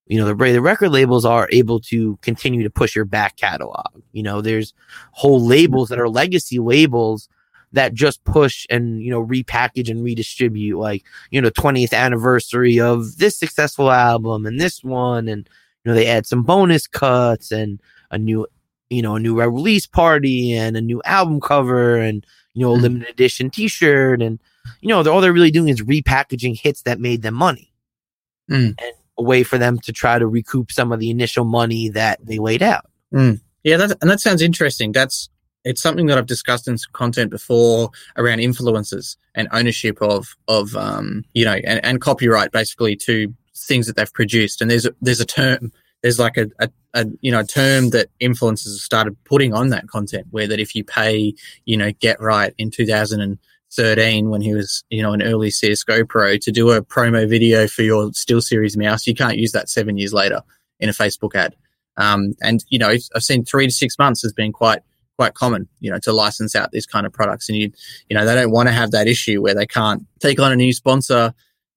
you know, the way the record labels are able to continue to push your back catalog. You know, there's whole labels that are legacy labels that just push and, you know, repackage and redistribute, like, you know, twentieth anniversary of this successful album and this one. And, you know, they add some bonus cuts and a new, you know, a new release party and a new album cover and, you know, a limited edition t-shirt. And, you know, they're, all they're really doing is repackaging hits that made them money, mm. and a way for them to try to recoup some of the initial money that they laid out. Mm. Yeah, that's, and that sounds interesting. That's it's something that I've discussed in some content before around influences and ownership of of um, you know, and, and copyright basically to things that they've produced. And there's a, there's a term. There's like a, a, a you know a term that influencers have started putting on that content, where that if you pay, you know, Get Right in two thousand thirteen when he was, you know, an early C S G O pro to do a promo video for your SteelSeries mouse, you can't use that seven years later in a Facebook ad. Um, and, you know, I've seen three to six months has been quite quite common, you know, to license out these kind of products. And, you you know, they don't want to have that issue where they can't take on a new sponsor.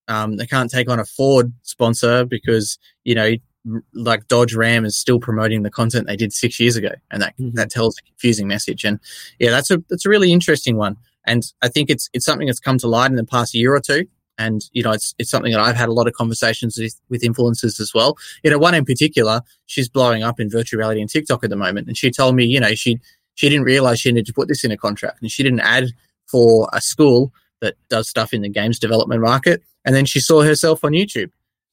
Um, they can't take on a Ford sponsor because, you know, like Dodge Ram is still promoting the content they did six years ago. And that, mm-hmm. that tells a confusing message. And, yeah, that's a that's a really interesting one. And I think it's it's something that's come to light in the past year or two. And, you know, it's it's something that I've had a lot of conversations with, with influencers as well. You know, one in particular, she's blowing up in virtual reality and TikTok at the moment. And she told me, you know, she she didn't realize she needed to put this in a contract. And she did an ad for a school that does stuff in the games development market. And then she saw herself on YouTube.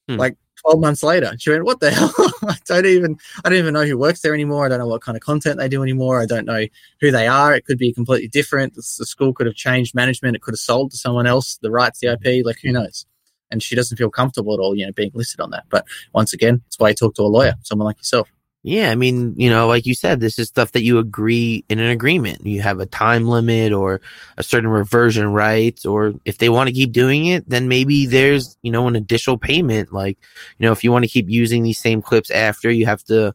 Hmm. Like, twelve months later, she went, what the hell? I don't even, I don't even know who works there anymore. I don't know what kind of content they do anymore. I don't know who they are. It could be completely different. The school could have changed management. It could have sold to someone else, the rights, the I P, like who knows? And she doesn't feel comfortable at all, you know, being listed on that. But once again, that's why you talk to a lawyer, someone like yourself. Yeah, I mean, you know, like you said, this is stuff that you agree in an agreement. You have a time limit or a certain reversion rights, or if they want to keep doing it, then maybe there's, you know, an additional payment. Like, you know, if you want to keep using these same clips after, you have to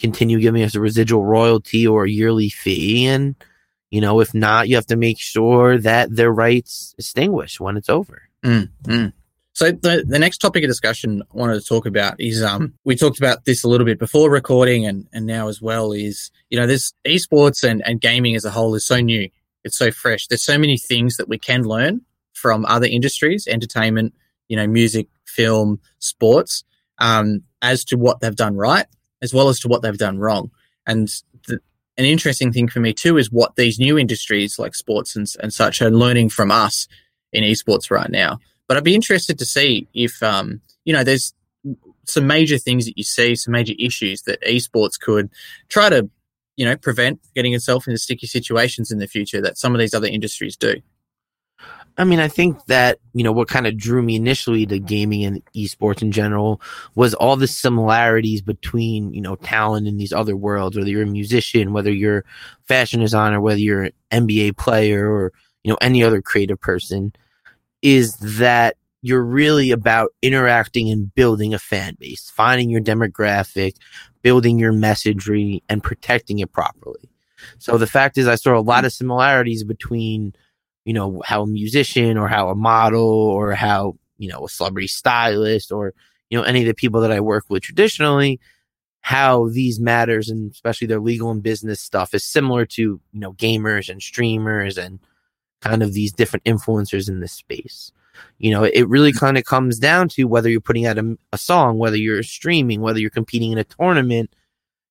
continue giving us a residual royalty or a yearly fee. And, you know, if not, you have to make sure that their rights extinguish when it's over. Mm, mm. So the, the next topic of discussion I wanted to talk about is, um, we talked about this a little bit before recording and, and now as well, is, you know, this esports and, and gaming as a whole is so new. It's so fresh. There's so many things that we can learn from other industries, entertainment, you know, music, film, sports, um, as to what they've done right, as well as to what they've done wrong. And the, an interesting thing for me too is what these new industries like sports and, and such are learning from us in esports right now. But I'd be interested to see if, um, you know, there's some major things that you see, some major issues that esports could try to, you know, prevent getting itself into sticky situations in the future that some of these other industries do. I mean, I think that, you know, what kind of drew me initially to gaming and esports in general was all the similarities between, you know, talent in these other worlds, whether you're a musician, whether you're a fashion designer, whether you're an N B A player or, you know, any other creative person. Is that you're really about interacting and building a fan base, finding your demographic, building your messagery, and protecting it properly. So the fact is I saw a lot of similarities between, you know, how a musician or how a model or how, you know, a celebrity stylist or, you know, any of the people that I work with traditionally, how these matters and especially their legal and business stuff is similar to, you know, gamers and streamers and kind of these different influencers in this space. You know, it really kind of comes down to whether you're putting out a, a song, whether you're streaming, whether you're competing in a tournament,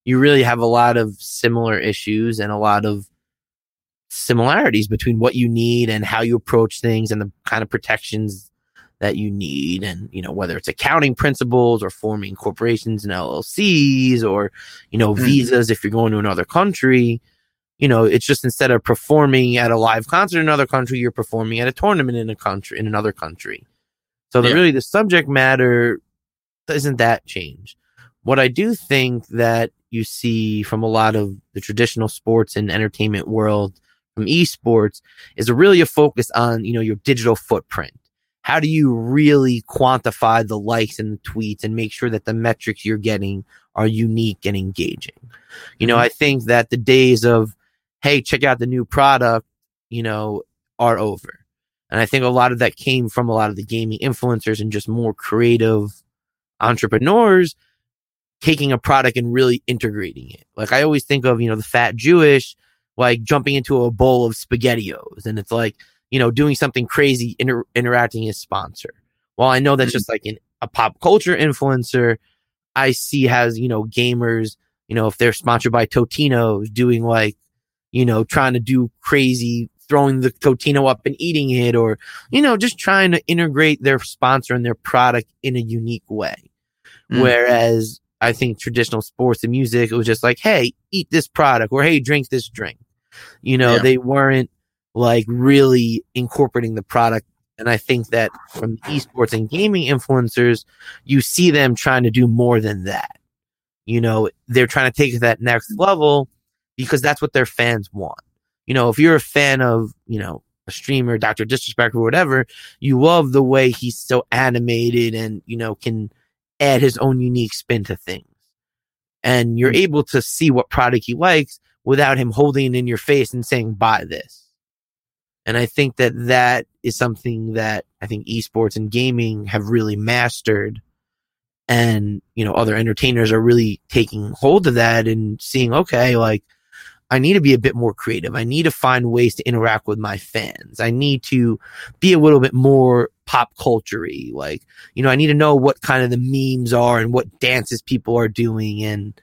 you really have a lot of similar issues and a lot of similarities between what you need and how you approach things and the kind of protections that you need. And, you know, whether it's accounting principles or forming corporations and L L Cs or, you know, mm-hmm. visas if you're going to another country. You know, it's just instead of performing at a live concert in another country, you're performing at a tournament in a country, in another country. So yeah. the, really the subject matter isn't that change. What I do think that you see from a lot of the traditional sports and entertainment world from esports is a really a focus on, you know, your digital footprint. How do you really quantify the likes and the tweets and make sure that the metrics you're getting are unique and engaging? You know, mm-hmm. I think that the days of, hey, check out the new product, you know, are over. And I think a lot of that came from a lot of the gaming influencers and just more creative entrepreneurs taking a product and really integrating it. Like I always think of, you know, the fat Jewish, like jumping into a bowl of SpaghettiOs. And it's like, you know, doing something crazy, inter- interacting his sponsor. While I know that's mm-hmm. just like an, a pop culture influencer, I see has, you know, gamers, you know, if they're sponsored by Totino's doing like, you know, trying to do crazy, throwing the Totino up and eating it, or, you know, just trying to integrate their sponsor and their product in a unique way. Mm-hmm. Whereas I think traditional sports and music, it was just like, hey, eat this product or, hey, drink this drink. You know, yeah. they weren't like really incorporating the product. And I think that from esports and gaming influencers, you see them trying to do more than that. You know, they're trying to take it to that next level, because that's what their fans want. You know, if you're a fan of, you know, a streamer, Doctor Disrespect or whatever, you love the way he's so animated and, you know, can add his own unique spin to things. And you're able to see what product he likes without him holding it in your face and saying, buy this. And I think that that is something that I think esports and gaming have really mastered. And, you know, other entertainers are really taking hold of that and seeing, okay, like, I need to be a bit more creative. I need to find ways to interact with my fans. I need to be a little bit more pop culture-y. Like, you know, I need to know what kind of the memes are and what dances people are doing and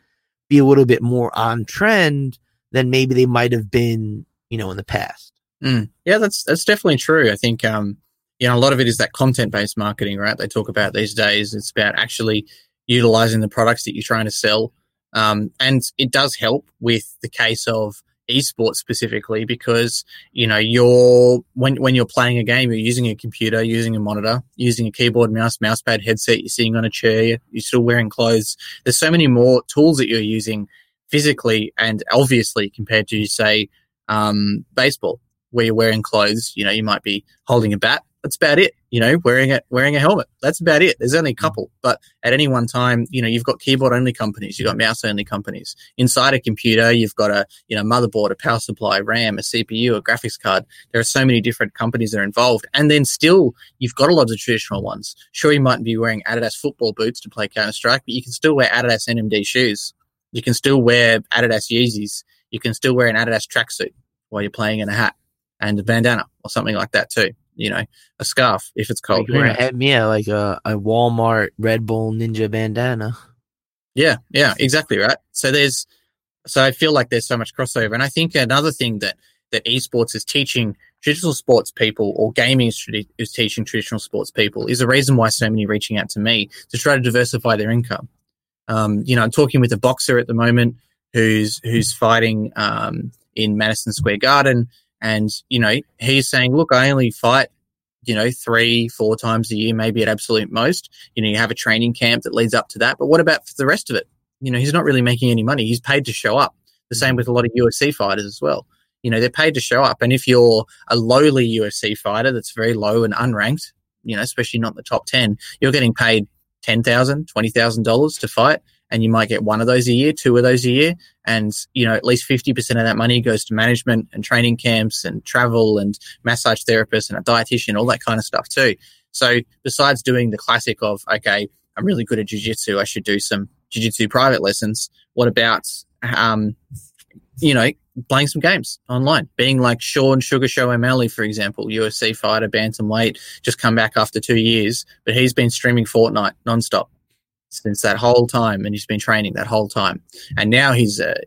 be a little bit more on trend than maybe they might have been, you know, in the past. Mm. Yeah, that's that's definitely true. I think, um, you know, a lot of it is that content-based marketing, right? They talk about these days. It's about actually utilizing the products that you're trying to sell. Um, and it does help with the case of esports specifically, because, you know, you're when when you're playing a game, you're using a computer, using a monitor, using a keyboard, mouse, mousepad, headset, you're sitting on a chair, you're still wearing clothes. There's so many more tools that you're using physically and obviously compared to, say, um, baseball, where you're wearing clothes. You know, you might be holding a bat. That's about it. You know, wearing a, wearing a helmet. That's about it. There's only a couple. But at any one time, you know, you've got keyboard-only companies. You've got mouse-only companies. Inside a computer, you've got a, you know, motherboard, a power supply, RAM, a C P U, a graphics card. There are so many different companies that are involved. And then still, you've got a lot of the traditional ones. Sure, you mightn't be wearing Adidas football boots to play Counter-Strike, but you can still wear Adidas N M D shoes. You can still wear Adidas Yeezys. You can still wear an Adidas tracksuit while you're playing in a hat and a bandana or something like that too. You know, a scarf if it's cold. Like a, yeah, like a, a Walmart Red Bull Ninja bandana. Yeah, yeah, exactly right. So there's, so I feel like there's so much crossover. And I think another thing that, that esports is teaching traditional sports people, or gaming is, is teaching traditional sports people, is the reason why so many are reaching out to me to try to diversify their income. Um, you know, I'm talking with a boxer at the moment who's who's fighting um, in Madison Square Garden. And, you know, he's saying, look, I only fight, you know, three, four times a year, maybe at absolute most. You know, you have a training camp that leads up to that. But what about for the rest of it? You know, he's not really making any money. He's paid to show up. The same with a lot of U F C fighters as well. You know, they're paid to show up. And if you're a lowly U F C fighter that's very low and unranked, you know, especially not in the top ten, you're getting paid ten thousand dollars, twenty thousand dollars to fight. And you might get one of those a year, two of those a year. And, you know, at least fifty percent of that money goes to management and training camps and travel and massage therapists and a dietitian, all that kind of stuff too. So besides doing the classic of, okay, I'm really good at jiu-jitsu, I should do some jiu-jitsu private lessons. What about, um, you know, playing some games online, being like Sean Sugar Show O'Malley, for example, U F C fighter, bantamweight, just come back after two years. But he's been streaming Fortnite nonstop since that whole time, and he's been training that whole time, and now he's uh,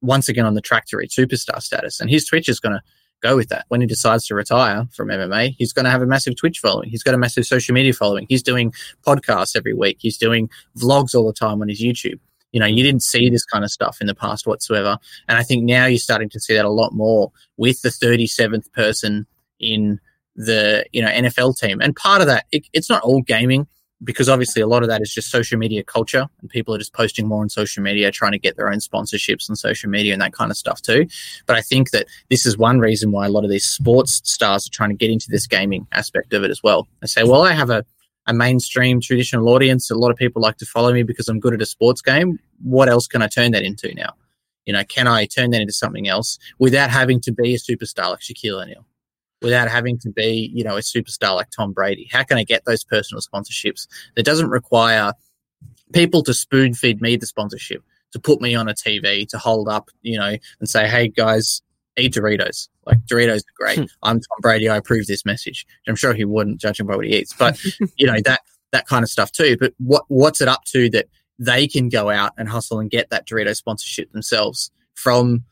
once again on the track to reach superstar status. And his Twitch is going to go with that. When he decides to retire from M M A, he's going to have a massive Twitch following. He's got a massive social media following. He's doing podcasts every week. He's doing vlogs all the time on his YouTube. You know, you didn't see this kind of stuff in the past whatsoever, and I think now you're starting to see that a lot more with the thirty-seventh person in the, you know, N F L team. And part of that, it, it's not all gaming, because obviously a lot of that is just social media culture, and people are just posting more on social media, trying to get their own sponsorships on social media and that kind of stuff too. But I think that this is one reason why a lot of these sports stars are trying to get into this gaming aspect of it as well. They say, well, I have a, a mainstream traditional audience. A lot of people like to follow me because I'm good at a sports game. What else can I turn that into now? You know, can I turn that into something else without having to be a superstar like Shaquille O'Neal? Without having to be, you know, a superstar like Tom Brady? How can I get those personal sponsorships that doesn't require people to spoon feed me the sponsorship, to put me on a T V, to hold up, you know, and say, hey, guys, eat Doritos. Like, Doritos are great. Hmm. I'm Tom Brady. I approve this message. I'm sure he wouldn't, judging by what he eats. But, you know, that that kind of stuff too. But what what's it up to that they can go out and hustle and get that Dorito sponsorship themselves from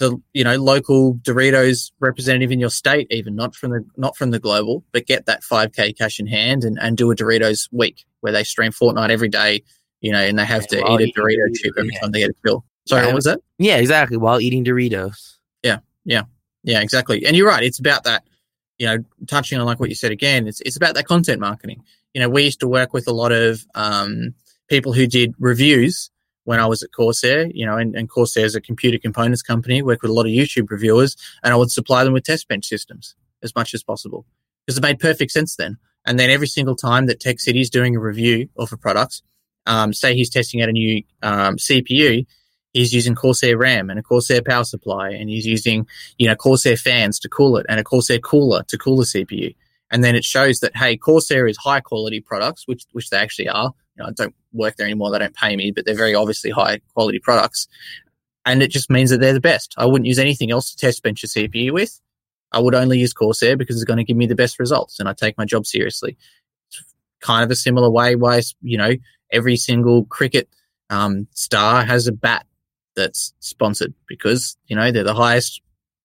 the, you know, local Doritos representative in your state, even not from the not from the global, but get that five K cash in hand and, and do a Doritos week where they stream Fortnite every day, you know, and they have to eat a Dorito chip every time they get a kill. Sorry, what was that? Yeah, exactly. While eating Doritos. Yeah, yeah, yeah, exactly. And you're right. It's about that, you know, touching on like what you said again. It's it's about that content marketing. You know, we used to work with a lot of um, people who did reviews when I was at Corsair, you know, and, and Corsair is a computer components company, worked with a lot of YouTube reviewers, and I would supply them with test bench systems as much as possible because it made perfect sense then. And then every single time that Tech City is doing a review of a product, um, say he's testing out a new um, C P U, he's using Corsair RAM and a Corsair power supply, and he's using, you know, Corsair fans to cool it and a Corsair cooler to cool the C P U. And then it shows that, hey, Corsair is high quality products, which which they actually are. You know, I don't work there anymore. They don't pay me, but they're very obviously high quality products. And it just means that they're the best. I wouldn't use anything else to test bench a C P U with. I would only use Corsair because it's going to give me the best results, and I take my job seriously. It's kind of a similar way why, you know, every single cricket um, star has a bat that's sponsored because, you know, they're the highest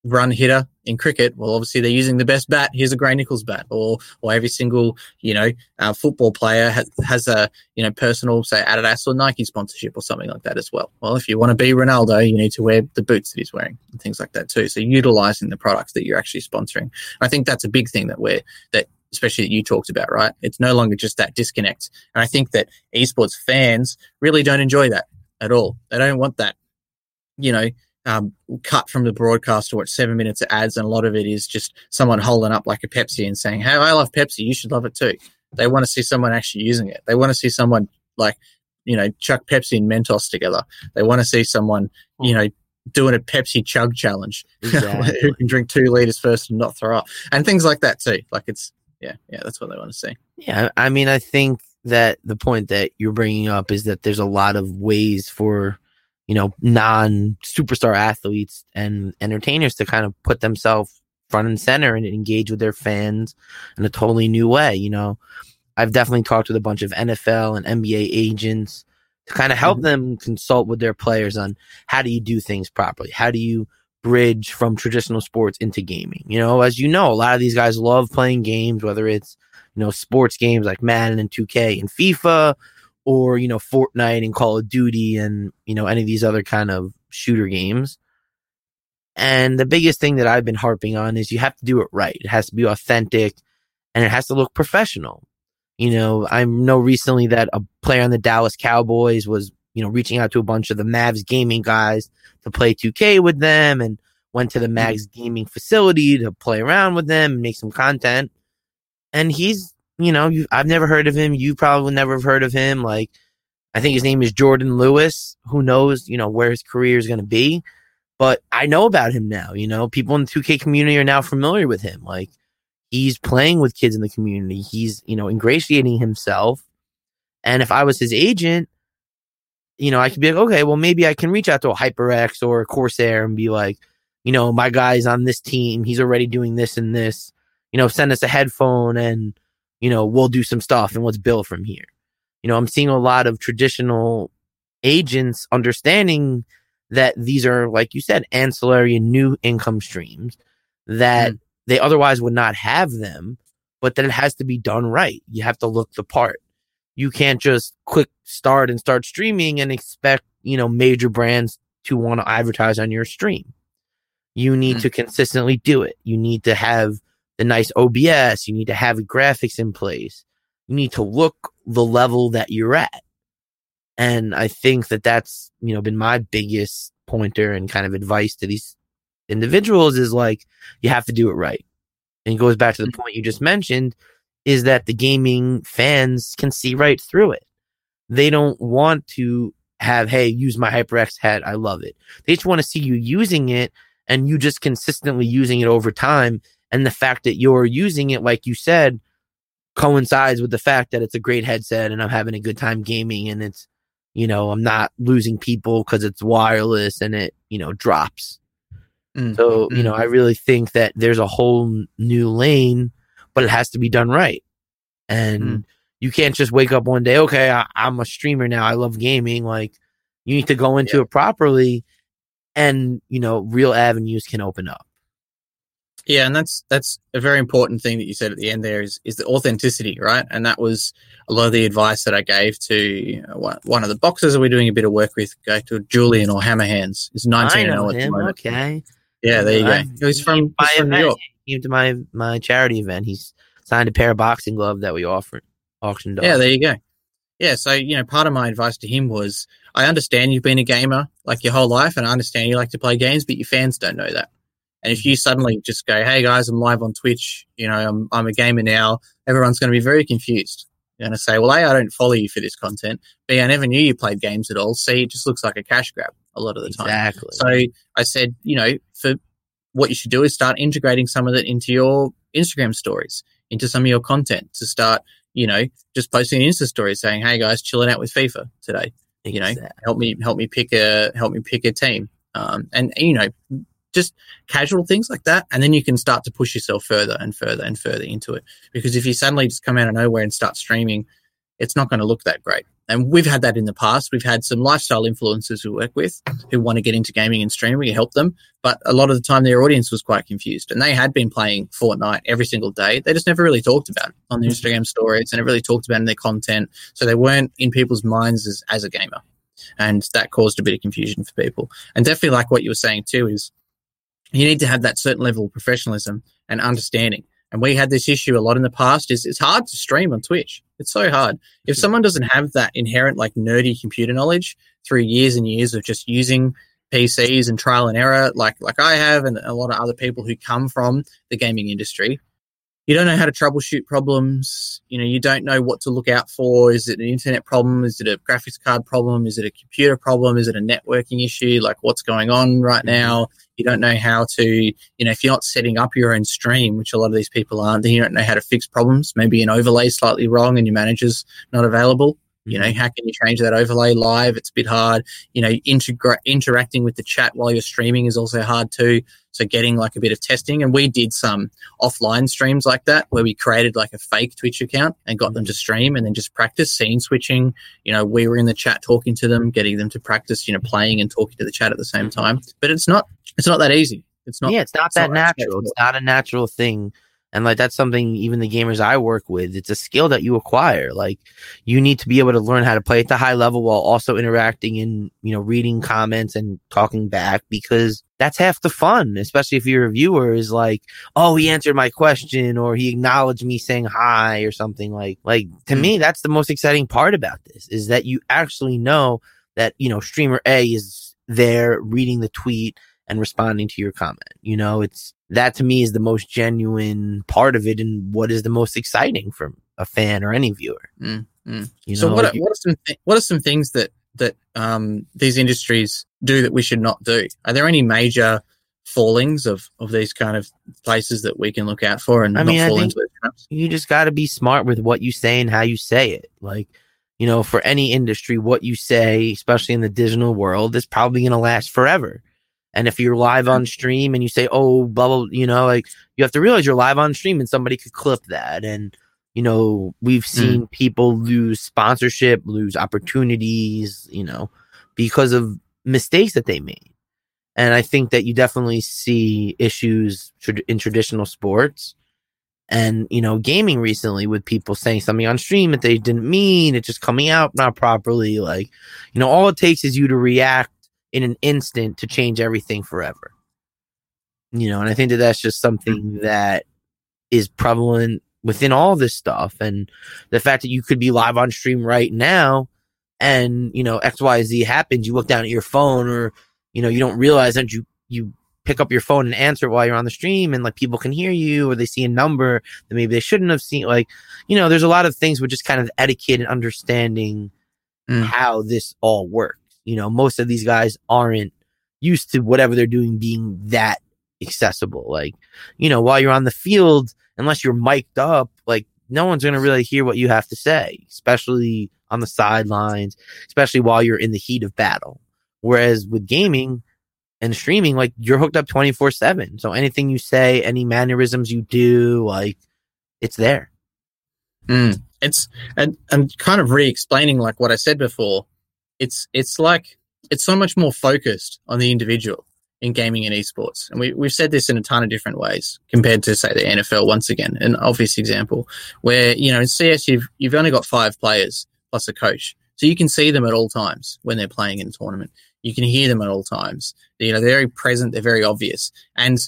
run hitter in cricket, well, obviously they're using the best bat. Here's a Gray Nichols bat, or or every single you know uh, football player has, has a you know personal, say, Adidas or Nike sponsorship or something like that as well. Well, if you want to be Ronaldo, you need to wear the boots that he's wearing and things like that too. So utilizing the products that you're actually sponsoring, I think that's a big thing that we're that especially that you talked about, right? It's no longer just that disconnect, and I think that esports fans really don't enjoy that at all. They don't want that, you know. Um, cut from the broadcast to watch seven minutes of ads, and a lot of it is just someone holding up like a Pepsi and saying, hey, I love Pepsi, you should love it too. They want to see someone actually using it. They want to see someone like, you know, chuck Pepsi and Mentos together. They want to see someone, you know, doing a Pepsi chug challenge. Exactly. Who can drink two litres first and not throw up, and things like that too. Like it's, yeah, yeah, that's what they want to see. Yeah, I mean, I think that the point that you're bringing up is that there's a lot of ways for you know, non-superstar athletes and entertainers to kind of put themselves front and center and engage with their fans in a totally new way. You know, I've definitely talked with a bunch of N F L and N B A agents to kind of help mm-hmm. them consult with their players on how do you do things properly? How do you bridge from traditional sports into gaming? You know, as you know, a lot of these guys love playing games, whether it's, you know, sports games like Madden and two K and FIFA, or, you know, Fortnite and Call of Duty and, you know, any of these other kind of shooter games. And the biggest thing that I've been harping on is you have to do it right. It has to be authentic and it has to look professional. You know, I know recently that a player on the Dallas Cowboys was, you know, reaching out to a bunch of the Mavs gaming guys to play two K with them, and went to the Mavs gaming facility to play around with them and make some content. And he's, You know, you, I've never heard of him. You probably never have heard of him. Like, I think his name is Jordan Lewis. Who knows, you know, where his career is going to be. But I know about him now. You know, people in the two K community are now familiar with him. Like, he's playing with kids in the community. He's, you know, ingratiating himself. And if I was his agent, you know, I could be like, okay, well, maybe I can reach out to a HyperX or a Corsair and be like, you know, my guy's on this team. He's already doing this and this. You know, send us a headphone and, you know, we'll do some stuff and let's build from here. You know, I'm seeing a lot of traditional agents understanding that these are, like you said, ancillary and new income streams that mm. they otherwise would not have them, but that it has to be done right. You have to look the part. You can't just click start and start streaming and expect, you know, major brands to want to advertise on your stream. You need mm. to consistently do it. You need to have the nice O B S, you need to have graphics in place. You need to look the level that you're at. And I think that that's, you know, been my biggest pointer and kind of advice to these individuals is like, you have to do it right. And it goes back to the point you just mentioned is that the gaming fans can see right through it. They don't want to have, hey, use my HyperX hat. I love it. They just want to see you using it and you just consistently using it over time. And the fact that you're using it, like you said, coincides with the fact that it's a great headset and I'm having a good time gaming and it's, you know, I'm not losing people because it's wireless and it, you know, drops. Mm-hmm. So, you know, I really think that there's a whole new lane, but it has to be done right. And mm-hmm. you can't just wake up one day, okay, I, I'm a streamer now. I love gaming. Like, you need to go into yeah. it properly and, you know, real avenues can open up. Yeah, and that's that's a very important thing that you said at the end there is is the authenticity, right? And that was a lot of the advice that I gave to you know, one of the boxers that we're doing a bit of work with, go to Julian or Hammerhands. He's nineteen and zero at the moment. Okay. Yeah, there you uh, go. He's from, he's from New York. He came to my, my charity event. He's signed a pair of boxing glove that we offered auctioned off. Yeah, there you go. Yeah, so, you know, part of my advice to him was, I understand you've been a gamer like your whole life, and I understand you like to play games, but your fans don't know that. And if you suddenly just go, hey, guys, I'm live on Twitch, you know, I'm I'm a gamer now, everyone's going to be very confused. They're going to say, well, A, I don't follow you for this content. B, I never knew you played games at all. C, it just looks like a cash grab a lot of the time. Exactly. So I said, you know, for what you should do is start integrating some of it into your Instagram stories, into some of your content to start, you know, just posting an Insta story saying, hey, guys, chilling out with FIFA today. Exactly. You know, help me help me pick a help me pick a team. Um, and, you know, just casual things like that, and then you can start to push yourself further and further and further into it. Because if you suddenly just come out of nowhere and start streaming, it's not going to look that great. And we've had that in the past. We've had some lifestyle influencers we work with who want to get into gaming and streaming. We help them. But a lot of the time their audience was quite confused, and they had been playing Fortnite every single day. They just never really talked about it on their Instagram stories and never really talked about it in their content. So they weren't in people's minds as, as a gamer. And that caused a bit of confusion for people. And definitely like what you were saying too is you need to have that certain level of professionalism and understanding. And we had this issue a lot in the past is it's hard to stream on Twitch. It's so hard. If someone doesn't have that inherent like nerdy computer knowledge through years and years of just using P Cs and trial and error like like I have and a lot of other people who come from the gaming industry, you don't know how to troubleshoot problems. You know, you don't know what to look out for. Is it an internet problem? Is it a graphics card problem? Is it a computer problem? Is it a networking issue? Like what's going on right now? You don't know how to, you know, if you're not setting up your own stream, which a lot of these people aren't, then you don't know how to fix problems. Maybe an overlay is slightly wrong and your manager's not available. You know, how can you change that overlay live? It's a bit hard. You know, integra- interacting with the chat while you're streaming is also hard too. So getting like a bit of testing. And we did some offline streams like that where we created like a fake Twitch account and got them to stream and then just practice scene switching. You know, we were in the chat talking to them, getting them to practice, you know, playing and talking to the chat at the same time. But it's not, it's not that easy. It's not. Yeah, it's not it's that not natural. It's not a natural thing. And, like, that's something even the gamers I work with, it's a skill that you acquire. Like, you need to be able to learn how to play at the high level while also interacting and, you know, reading comments and talking back, because that's half the fun, especially if your viewer is like, oh, he answered my question or he acknowledged me saying hi or something. Like, like to me, that's the most exciting part about this is that you actually know that, you know, streamer A is there reading the tweet and responding to your comment. You know, it's that to me is the most genuine part of it and what is the most exciting from a fan or any viewer. Mm-hmm. You know, so what are, what are some th- what are some things that that um, these industries do that we should not do? Are there any major fallings of, of these kind of places that we can look out for and I not mean, fall I think into it? You just got to be smart with what you say and how you say it. Like, you know, for any industry, what you say, especially in the digital world, is probably going to last forever. And if you're live on stream and you say, oh, blah, blah, you know, like you have to realize you're live on stream and somebody could clip that. And, you know, we've seen mm. people lose sponsorship, lose opportunities, you know, because of mistakes that they made. And I think that you definitely see issues tra- in traditional sports and, you know, gaming recently with people saying something on stream that they didn't mean, it's just coming out not properly. Like, you know, all it takes is you to react in an instant to change everything forever, you know. And I think that that's just something that is prevalent within all this stuff. And the fact that you could be live on stream right now and, you know, X Y Z happens, you look down at your phone or, you know, you don't realize that you, you pick up your phone and answer while you're on the stream and like people can hear you or they see a number that maybe they shouldn't have seen. Like, you know, there's a lot of things with just kind of etiquette and understanding mm. how this all works. You know, most of these guys aren't used to whatever they're doing being that accessible. Like, you know, while you're on the field, unless you're mic'd up, like no one's going to really hear what you have to say, especially on the sidelines, especially while you're in the heat of battle. Whereas with gaming and streaming, like you're hooked up twenty-four seven. So anything you say, any mannerisms you do, like it's there. Mm, it's and, and kind of re-explaining like what I said before. It's it's like it's so much more focused on the individual in gaming and esports. And we, we've said this in a ton of different ways compared to, say, the N F L, once again, an obvious example, where, you know, in C S, you've, you've only got five players plus a coach. So you can see them at all times when they're playing in a tournament. You can hear them at all times. You know, they're very present. They're very obvious. And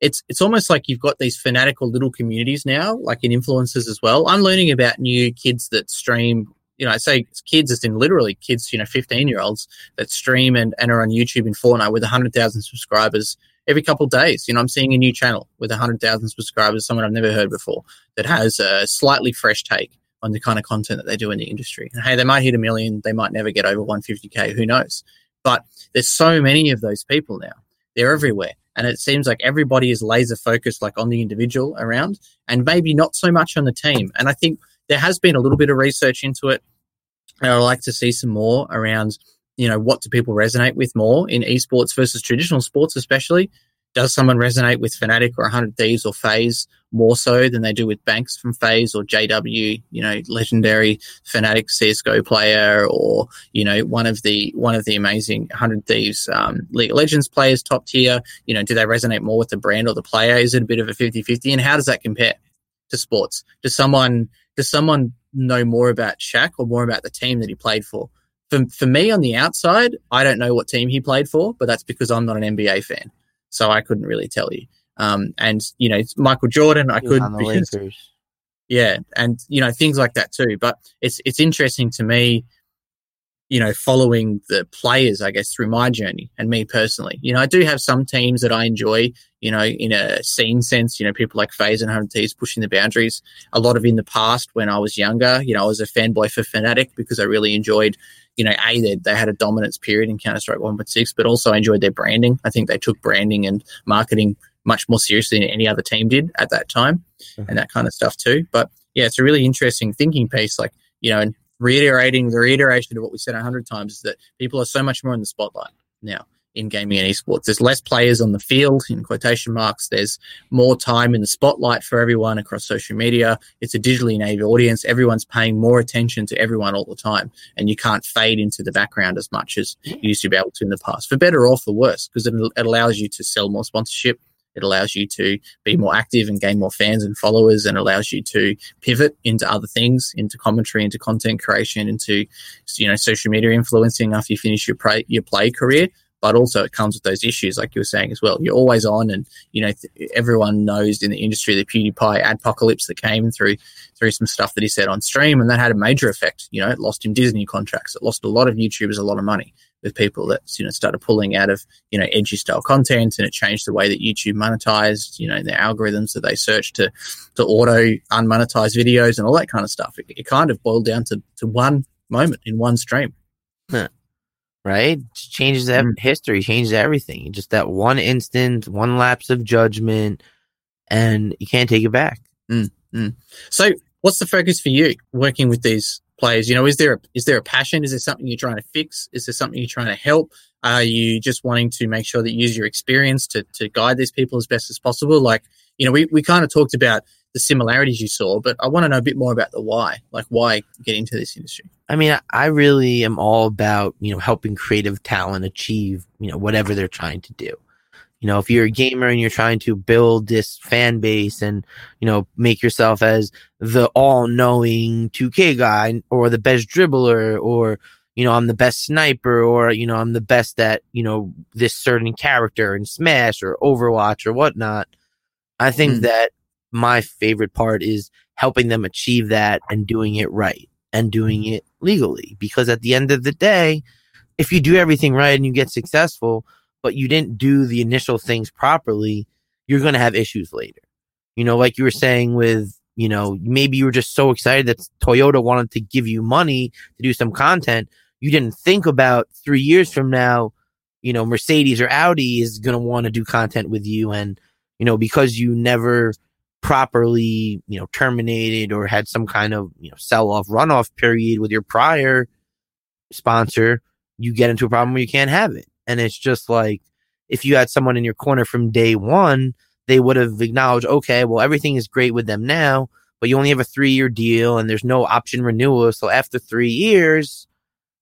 it's it's almost like you've got these fanatical little communities now, like in influencers as well. I'm learning about new kids that stream. You know, I say kids as in literally kids, you know, fifteen-year-olds that stream and, and are on YouTube in Fortnite with one hundred thousand subscribers every couple of days. You know, I'm seeing a new channel with one hundred thousand subscribers, someone I've never heard before, that has a slightly fresh take on the kind of content that they do in the industry. And, hey, they might hit a million. They might never get over one hundred fifty K. Who knows? But there's so many of those people now. They're everywhere. And it seems like everybody is laser-focused, like, on the individual around and maybe not so much on the team. And I think there has been a little bit of research into it, and I'd like to see some more around, you know, what do people resonate with more in esports versus traditional sports, especially. does someone resonate with Fnatic or one hundred Thieves or FaZe more so than they do with Banks from FaZe or J W, you know, legendary Fnatic C S G O player, or, you know, one of the one of the amazing one hundred Thieves um, League of Legends players, top tier? You know, do they resonate more with the brand or the player? Is it a bit of a fifty-fifty? And how does that compare to sports? Does someone does someone know more about Shaq or more about the team that he played for? For, for me, on the outside, I don't know what team he played for, but that's because I'm not an N B A fan, so I couldn't really tell you. Um, and, you know, Michael Jordan, I could. Because, yeah, and, you know, things like that too. But it's it's interesting to me, you know, following the players, I guess, through my journey and me personally. You know, I do have some teams that I enjoy, you know, in a scene sense, you know, people like FaZe and one hundred Thieves pushing the boundaries. A lot of in the past when I was younger, you know, I was a fanboy for Fnatic because I really enjoyed, you know, A, they, they had a dominance period in Counter-Strike one point six, but also I enjoyed their branding. I think they took branding and marketing much more seriously than any other team did at that time, mm-hmm. and that kind of stuff too. But, yeah, it's a really interesting thinking piece, like, you know, and reiterating the reiteration of what we said a hundred times is that people are so much more in the spotlight now in gaming and esports. There's less players on the field, in quotation marks. There's more time in the spotlight for everyone across social media. It's a digitally native audience. Everyone's paying more attention to everyone all the time, and you can't fade into the background as much as you used to be able to in the past, for better or for worse, because it, it allows you to sell more sponsorship. It allows you to be more active and gain more fans and followers, and allows you to pivot into other things, into commentary, into content creation, into, you know, social media influencing after you finish your play, your play career. But also it comes with those issues, like you were saying as well. You're always on, and, you know, th- everyone knows in the industry the PewDiePie adpocalypse that came through through some stuff that he said on stream, and that had a major effect. You know, it lost him Disney contracts. It lost a lot of YouTubers a lot of money, with people that, you know, started pulling out of, you know, edgy style content, and it changed the way that YouTube monetized, you know, the algorithms that they search to to auto unmonetized videos and all that kind of stuff. It, it kind of boiled down to, to one moment in one stream. Huh. Right? Changes that mm. history, changes everything. Just that one instant, one lapse of judgment, and you can't take it back. Mm. Mm. So what's the focus for you working with these players? You know, is there a, is there a passion? Is there something you're trying to fix? Is there something you're trying to help? Are you just wanting to make sure that you use your experience to to guide these people as best as possible? Like, you know, we, we kind of talked about the similarities you saw, but I want to know a bit more about the why, like why get into this industry. I mean, I really am all about, you know, helping creative talent achieve, you know, whatever they're trying to do. You know, if you're a gamer and you're trying to build this fan base and, you know, make yourself as the all-knowing two K guy, or the best dribbler, or, you know, I'm the best sniper, or, you know, I'm the best at, you know, this certain character in Smash or Overwatch or whatnot. I think mm. that my favorite part is helping them achieve that and doing it right and doing it legally. Because at the end of the day, if you do everything right and you get successful, but you didn't do the initial things properly, you're going to have issues later. You know, like you were saying with, you know, maybe you were just so excited that Toyota wanted to give you money to do some content. You didn't think about three years from now, you know, Mercedes or Audi is going to want to do content with you. And, you know, because you never properly, you know, terminated or had some kind of, you know, sell-off, runoff period with your prior sponsor, you get into a problem where you can't have it. And it's just like, if you had someone in your corner from day one, they would have acknowledged, okay, well, everything is great with them now, but you only have a three-year deal and there's no option renewal. So after three years,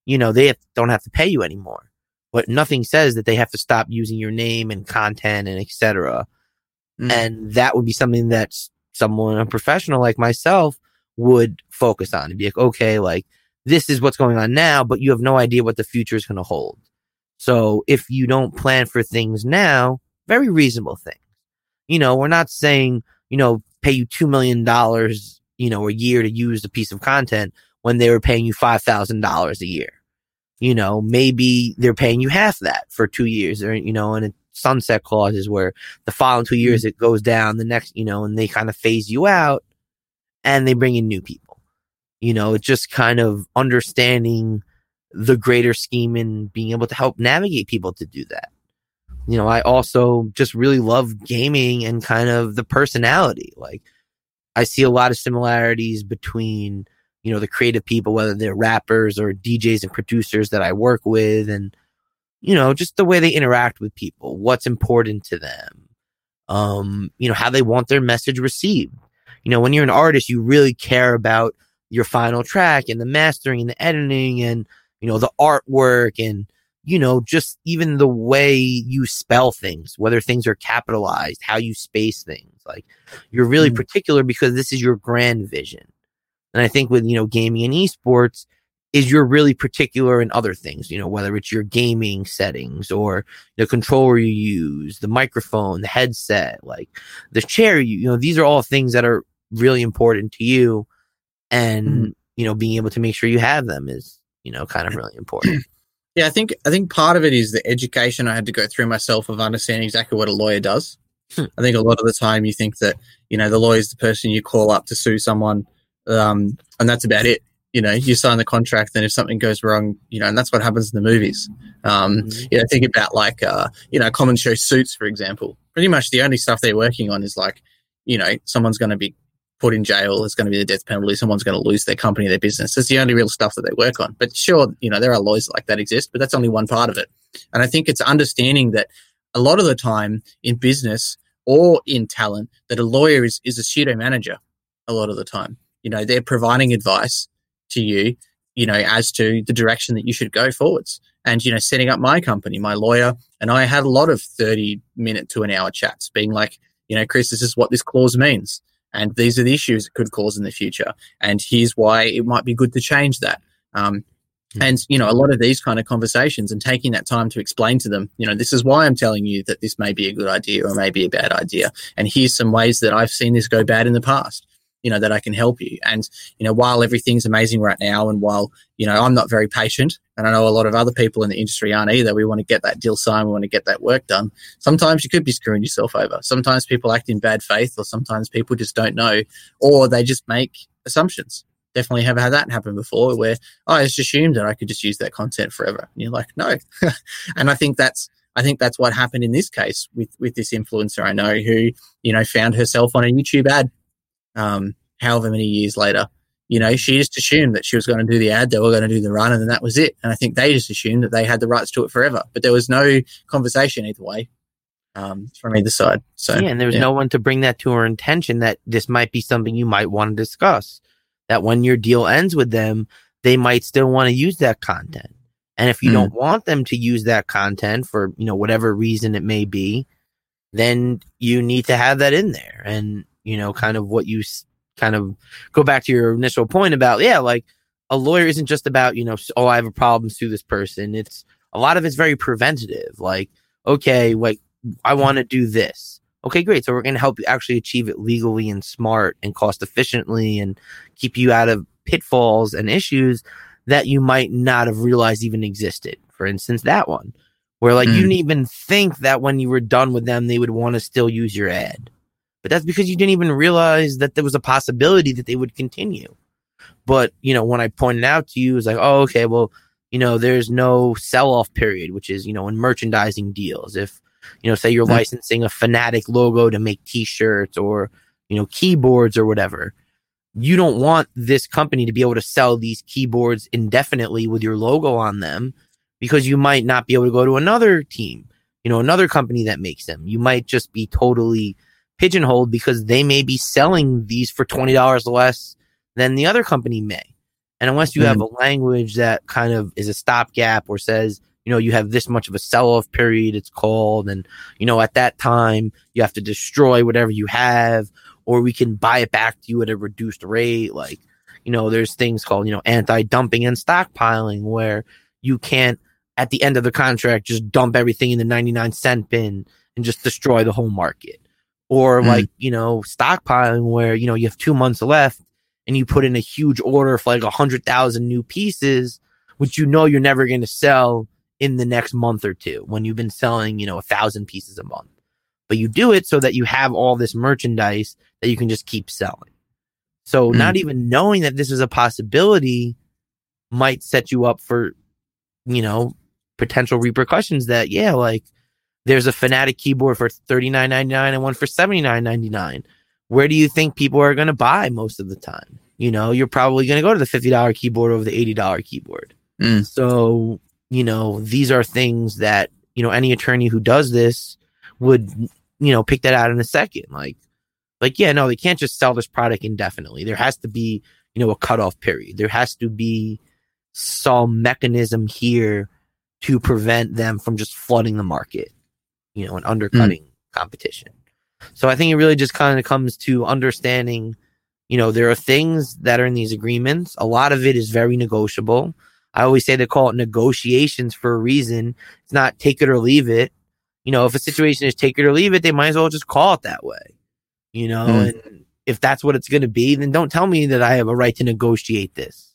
you know, they have, don't have to pay you anymore. But nothing says that they have to stop using your name and content and et cetera. Mm. And that would be something that someone, a professional like myself, would focus on and be like, okay, like, this is what's going on now, but you have no idea what the future is going to hold. So if you don't plan for things now, very reasonable things. You know, we're not saying, you know, pay you two million dollars, you know, a year to use a piece of content when they were paying you five thousand dollars a year. You know, maybe they're paying you half that for two years or, you know, and a sunset clause is where the following two years it goes down the next, you know, and they kind of phase you out and they bring in new people. You know, it's just kind of understanding the greater scheme and being able to help navigate people to do that. You know, I also just really love gaming and kind of the personality. Like, I see a lot of similarities between, you know, the creative people, whether they're rappers or D Js and producers that I work with. And, you know, just the way they interact with people, what's important to them, um, you know, how they want their message received. You know, when you're an artist, you really care about your final track and the mastering and the editing and, you know, the artwork and, you know, just even the way you spell things, whether things are capitalized, how you space things. Like, you're really particular because this is your grand vision. And I think with, you know, gaming and esports is you're really particular in other things, you know, whether it's your gaming settings or the controller you use, the microphone, the headset, like the chair, you, you know, these are all things that are really important to you. And, mm-hmm. you know, being able to make sure you have them is, you know, kind of really important. Yeah, I think I think part of it is the education I had to go through myself of understanding exactly what a lawyer does. Hmm. I think a lot of the time you think that, you know, the lawyer is the person you call up to sue someone, um, and that's about it. You know, you sign the contract, then if something goes wrong, you know, and that's what happens in the movies. Um, mm-hmm. You know, think about like, uh, you know, common show Suits, for example. Pretty much the only stuff they're working on is like, you know, someone's going to be put in jail, there's going to be the death penalty, someone's going to lose their company, their business. That's the only real stuff that they work on. But sure, you know, there are lawyers like that exist, but that's only one part of it. And I think it's understanding that a lot of the time in business or in talent that a lawyer is, is a pseudo manager a lot of the time. You know, they're providing advice to you, you know, as to the direction that you should go forwards. And, you know, setting up my company, my lawyer, and I had a lot of thirty minute to an hour chats being like, you know, Chris, this is what this clause means. And these are the issues it could cause in the future. And here's why it might be good to change that. Um, mm-hmm. And, you know, a lot of these kind of conversations and taking that time to explain to them, you know, this is why I'm telling you that this may be a good idea or may be a bad idea. And here's some ways that I've seen this go bad in the past, you know, that I can help you. And, you know, while everything's amazing right now and while, you know, I'm not very patient and I know a lot of other people in the industry aren't either, we want to get that deal signed, we want to get that work done. Sometimes you could be screwing yourself over. Sometimes people act in bad faith or sometimes people just don't know or they just make assumptions. Definitely have had that happen before where oh, I just assumed that I could just use that content forever. And you're like, no. And I think that's I think that's what happened in this case with, with this influencer I know who, you know, found herself on a YouTube ad. Um, however many years later, you know, she just assumed that she was going to do the ad, they were going to do the run, and then that was it. And I think they just assumed that they had the rights to it forever, but there was no conversation either way um, from either side. So yeah, and there was yeah. no one to bring that to her intention that this might be something you might want to discuss. That when your deal ends with them, they might still want to use that content, and if you mm. don't want them to use that content for you know whatever reason it may be, then you need to have that in there and. You know, kind of what you kind of go back to your initial point about, yeah, like a lawyer isn't just about, you know, oh, I have a problem, sue this person. It's a lot of it's very preventative. Like, okay, like I want to do this. Okay, great. So we're going to help you actually achieve it legally and smart and cost efficiently and keep you out of pitfalls and issues that you might not have realized even existed. For instance, that one where like mm. you didn't even think that when you were done with them, they would want to still use your ad. But that's because you didn't even realize that there was a possibility that they would continue. But, you know, when I pointed out to you, it was like, oh, okay, well, you know, there's no sell-off period, which is, you know, in merchandising deals. If, you know, say you're licensing a Fnatic logo to make T-shirts or, you know, keyboards or whatever, you don't want this company to be able to sell these keyboards indefinitely with your logo on them because you might not be able to go to another team, you know, another company that makes them. You might just be totally pigeonholed because they may be selling these for twenty dollars less than the other company may. And unless you mm. have a language that kind of is a stopgap or says, you know, you have this much of a sell-off period, it's called, and, you know, at that time, you have to destroy whatever you have, or we can buy it back to you at a reduced rate. Like, you know, there's things called, you know, anti-dumping and stockpiling where you can't, at the end of the contract, just dump everything in the ninety-nine cent bin and just destroy the whole market. Or mm. like, you know, stockpiling where, you know, you have two months left and you put in a huge order for like one hundred thousand new pieces, which you know you're never going to sell in the next month or two when you've been selling, you know, a thousand pieces a month. But you do it so that you have all this merchandise that you can just keep selling. So mm. not even knowing that this is a possibility might set you up for, you know, potential repercussions that, yeah, like, there's a Fnatic keyboard for thirty-nine ninety-nine and one for seventy-nine ninety-nine. Where do you think people are going to buy most of the time? You know, you're probably going to go to the fifty dollar keyboard over the eighty dollar keyboard. Mm. So you know, these are things that, you know, any attorney who does this would, you know, pick that out in a second. Like, like, yeah, no, they can't just sell this product indefinitely. There has to be, you know, a cutoff period. There has to be some mechanism here to prevent them from just flooding the market, you know, and undercutting mm. competition. So I think it really just kind of comes to understanding, you know, there are things that are in these agreements. A lot of it is very negotiable. I always say they call it negotiations for a reason. It's not take it or leave it. You know, if a situation is take it or leave it, they might as well just call it that way. You know, mm. and if that's what it's going to be, then don't tell me that I have a right to negotiate this.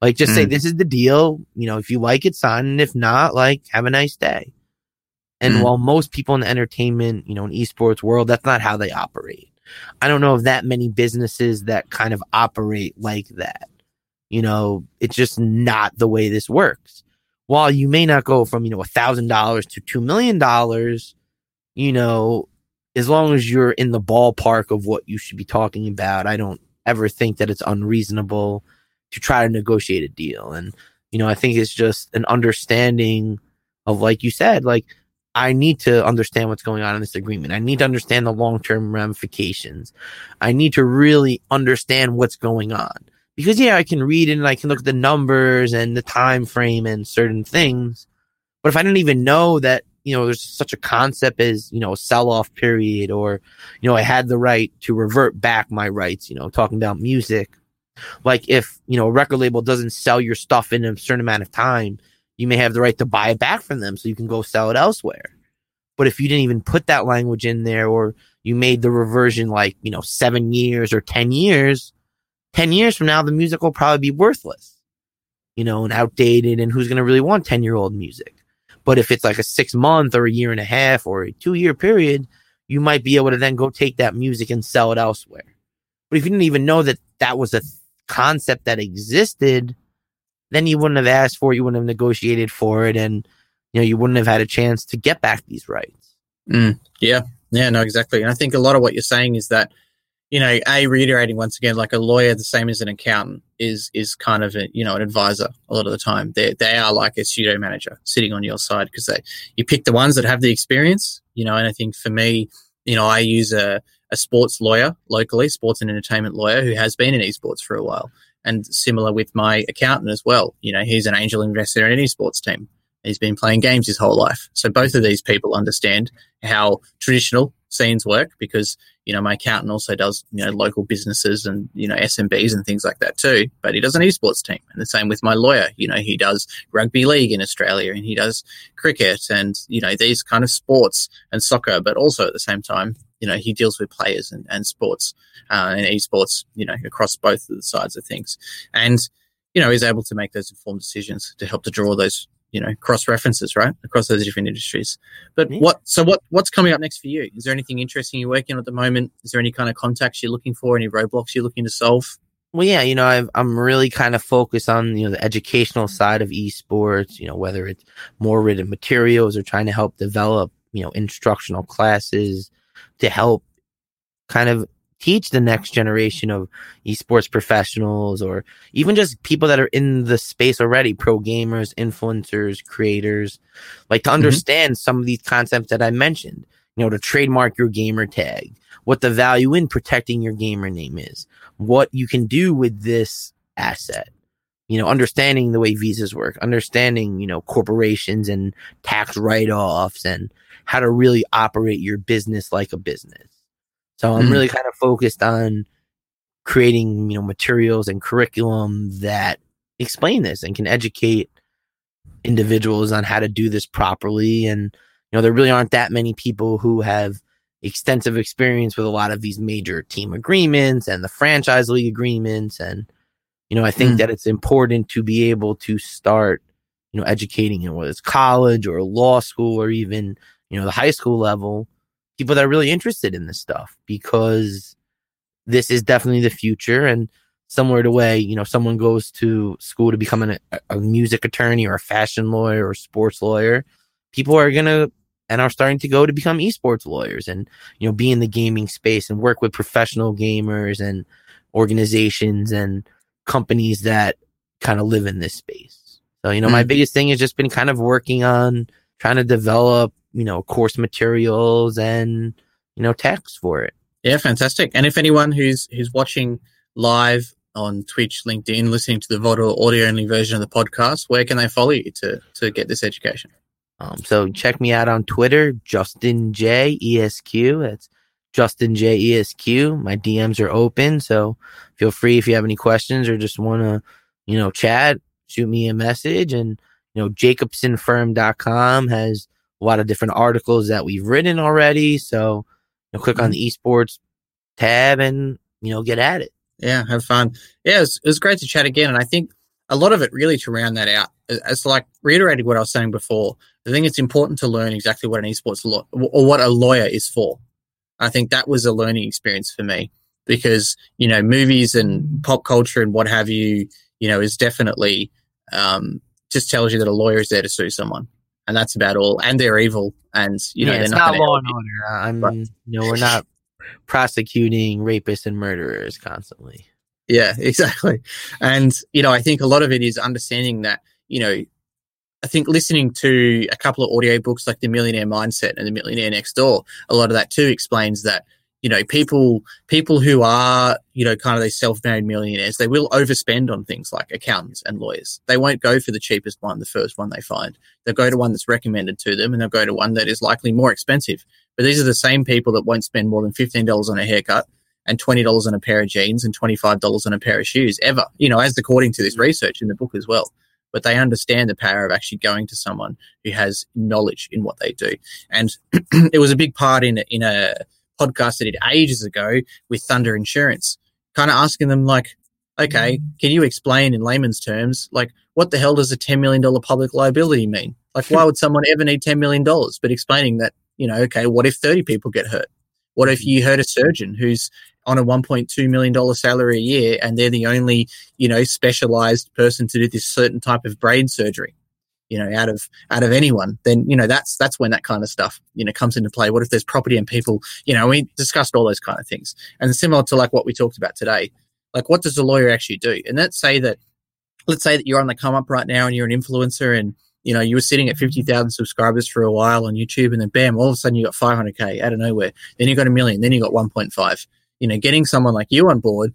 Like, just mm. say, this is the deal. You know, if you like it, sign. And if not, like, have a nice day. And mm. while most people in the entertainment, you know, in esports world, that's not how they operate. I don't know of that many businesses that kind of operate like that. You know, it's just not the way this works. While you may not go from, you know, one thousand dollars to two million dollars, you know, as long as you're in the ballpark of what you should be talking about, I don't ever think that it's unreasonable to try to negotiate a deal. And, you know, I think it's just an understanding of, like you said, like, I need to understand what's going on in this agreement. I need to understand the long-term ramifications. I need to really understand what's going on. Because, yeah, I can read it and I can look at the numbers and the time frame and certain things. But if I didn't even know that, you know, there's such a concept as, you know, a sell-off period, or, you know, I had the right to revert back my rights, you know, talking about music. Like, if, you know, a record label doesn't sell your stuff in a certain amount of time, you may have the right to buy it back from them so you can go sell it elsewhere. But if you didn't even put that language in there, or you made the reversion like, you know, seven years or ten years, ten years from now, the music will probably be worthless, you know, and outdated. And who's going to really want ten year old music? But if it's like a six month or a year and a half or a two year period, you might be able to then go take that music and sell it elsewhere. But if you didn't even know that that was a th- concept that existed, then you wouldn't have asked for it, you wouldn't have negotiated for it, and, you know, you wouldn't have had a chance to get back these rights. Mm, yeah, yeah, no, exactly. And I think a lot of what you're saying is that, you know, A, reiterating once again, like a lawyer, the same as an accountant, is is kind of, a, you know, an advisor a lot of the time. They they are like a pseudo manager sitting on your side, because they you pick the ones that have the experience, you know, and I think for me, you know, I use a, a sports lawyer locally, sports and entertainment lawyer who has been in esports for a while. And similar with my accountant as well. You know, he's an angel investor in an esports team. He's been playing games his whole life. So both of these people understand how traditional scenes work, because, you know, my accountant also does, you know, local businesses and, you know, S M Bs and things like that too. But he does an esports team. And the same with my lawyer. You know, he does rugby league in Australia, and he does cricket and, you know, these kind of sports and soccer, but also at the same time, you know, he deals with players and, and sports uh, and esports, you know, across both of the sides of things. And, you know, is able to make those informed decisions to help to draw those, you know, cross-references, right, across those different industries. But yeah. what? so what? what's coming up next for you? Is there anything interesting you're working on at the moment? Is there any kind of contacts you're looking for, any roadblocks you're looking to solve? Well, yeah, you know, I've, I'm really kind of focused on, you know, the educational side of esports, you know, whether it's more written materials or trying to help develop, you know, instructional classes to help kind of teach the next generation of esports professionals, or even just people that are in the space already, pro gamers, influencers, creators, like to understand mm-hmm. some of these concepts that I mentioned, you know, to trademark your gamer tag, what the value in protecting your gamer name is, what you can do with this asset, you know, understanding the way visas work, understanding, you know, corporations and tax write-offs, and how to really operate your business like a business. So I'm mm. really kind of focused on creating, you know, materials and curriculum that explain this and can educate individuals on how to do this properly. And, you know, there really aren't that many people who have extensive experience with a lot of these major team agreements and the franchise league agreements. And, you know, I think mm. that it's important to be able to start, you know, educating, you know, whether it's college or law school or even, you know, the high school level, people that are really interested in this stuff, because this is definitely the future. And somewhere the way, you know, someone goes to school to become an, a music attorney or a fashion lawyer or sports lawyer, people are going to and are starting to go to become esports lawyers and, you know, be in the gaming space and work with professional gamers and organizations and companies that kind of live in this space. So, you know, mm-hmm. my biggest thing has just been kind of working on trying to develop, you know, course materials and, you know, text for it. Yeah, fantastic. And if anyone who's who's watching live on Twitch, LinkedIn, listening to the V O D or audio-only version of the podcast, where can they follow you to, to get this education? Um, so check me out on Twitter, Justin J Esq. That's Justin J Esq. My D Ms are open, so feel free if you have any questions or just want to, you know, chat, shoot me a message. And, you know, jacobson firm dot com has a lot of different articles that we've written already. So, you know, click on the esports tab and, you know, get at it. Yeah, have fun. Yeah, it was, it was great to chat again. And I think a lot of it really to round that out, it's like reiterating what I was saying before. I think it's important to learn exactly what an esports law lo- or what a lawyer is for. I think that was a learning experience for me because, you know, movies and pop culture and what have you, you know, is definitely um, just tells you that a lawyer is there to sue someone. And that's about all. And they're evil. And, you know, yeah, they're it's not, not law and order. I'm, but, you know, we're not prosecuting rapists and murderers constantly. Yeah, exactly. And, you know, I think a lot of it is understanding that, you know, I think listening to a couple of audio books like The Millionaire Mindset and The Millionaire Next Door, a lot of that too explains that, you know, people people who are, you know, kind of these self-made millionaires, they will overspend on things like accountants and lawyers. They won't go for the cheapest one, the first one they find. They'll go to one that's recommended to them and they'll go to one that is likely more expensive. But these are the same people that won't spend more than fifteen dollars on a haircut and twenty dollars on a pair of jeans and twenty-five dollars on a pair of shoes ever, you know, as according to this research in the book as well. But they understand the power of actually going to someone who has knowledge in what they do. And it was a big part in, in a podcast I did ages ago with Thunder Insurance, kind of asking them like, okay, can you explain in layman's terms, like what the hell does a ten million dollars public liability mean? Like why would someone ever need ten million dollars? But explaining that, you know, okay, what if thirty people get hurt? What if you hurt a surgeon who's on a one point two million dollars salary a year and they're the only, you know, specialized person to do this certain type of brain surgery, you know, out of out of anyone, then, you know, that's that's when that kind of stuff, you know, comes into play. What if there's property and people, you know, we discussed all those kind of things. And similar to like what we talked about today, like what does a lawyer actually do? And let's say that, let's say that you're on the come up right now and you're an influencer and, you know, you were sitting at fifty thousand subscribers for a while on YouTube and then bam, all of a sudden you got five hundred K out of nowhere. Then you got a million, then you got one point five. You know, getting someone like you on board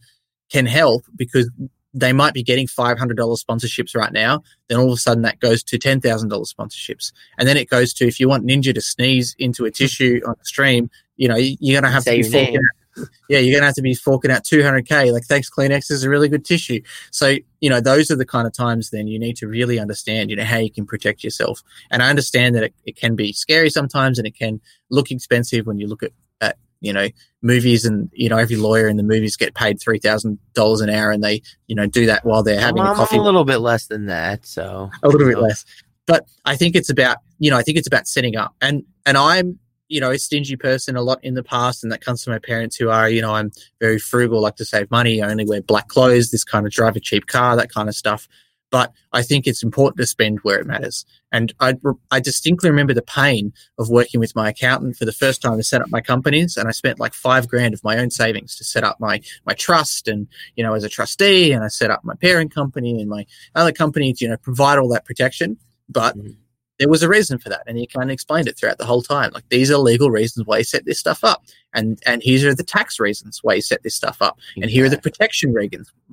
can help because they might be getting five hundred dollars sponsorships right now. Then all of a sudden that goes to ten thousand dollars sponsorships. And then it goes to, if you want Ninja to sneeze into a tissue on a stream, you know, you're going to have Say to be forking out, yeah, you're going to have to be forking out two hundred K. Like, thanks, Kleenex is a really good tissue. So, you know, those are the kind of times then you need to really understand, you know, how you can protect yourself. And I understand that it, it can be scary sometimes and it can look expensive when you look at, at you know, movies and, you know, every lawyer in the movies get paid three thousand dollars an hour and they, you know, do that while they're having well, a coffee. I'm a little bit less than that, so. A little bit less. But I think it's about, you know, I think it's about setting up. And and I'm, you know, a stingy person a lot in the past, and that comes from my parents who are, you know, I'm very frugal, like to save money, I only wear black clothes, this kind of drive a cheap car, that kind of stuff. But I think it's important to spend where it matters. And I, I distinctly remember the pain of working with my accountant for the first time to set up my companies. And I spent like five grand of my own savings to set up my, my trust and, you know, as a trustee, and I set up my parent company and my other companies, you know, provide all that protection. But mm-hmm. there was a reason for that. And he kind of explained it throughout the whole time. Like, these are legal reasons why you set this stuff up. And and here are the tax reasons why you set this stuff up. Exactly. And here are the protection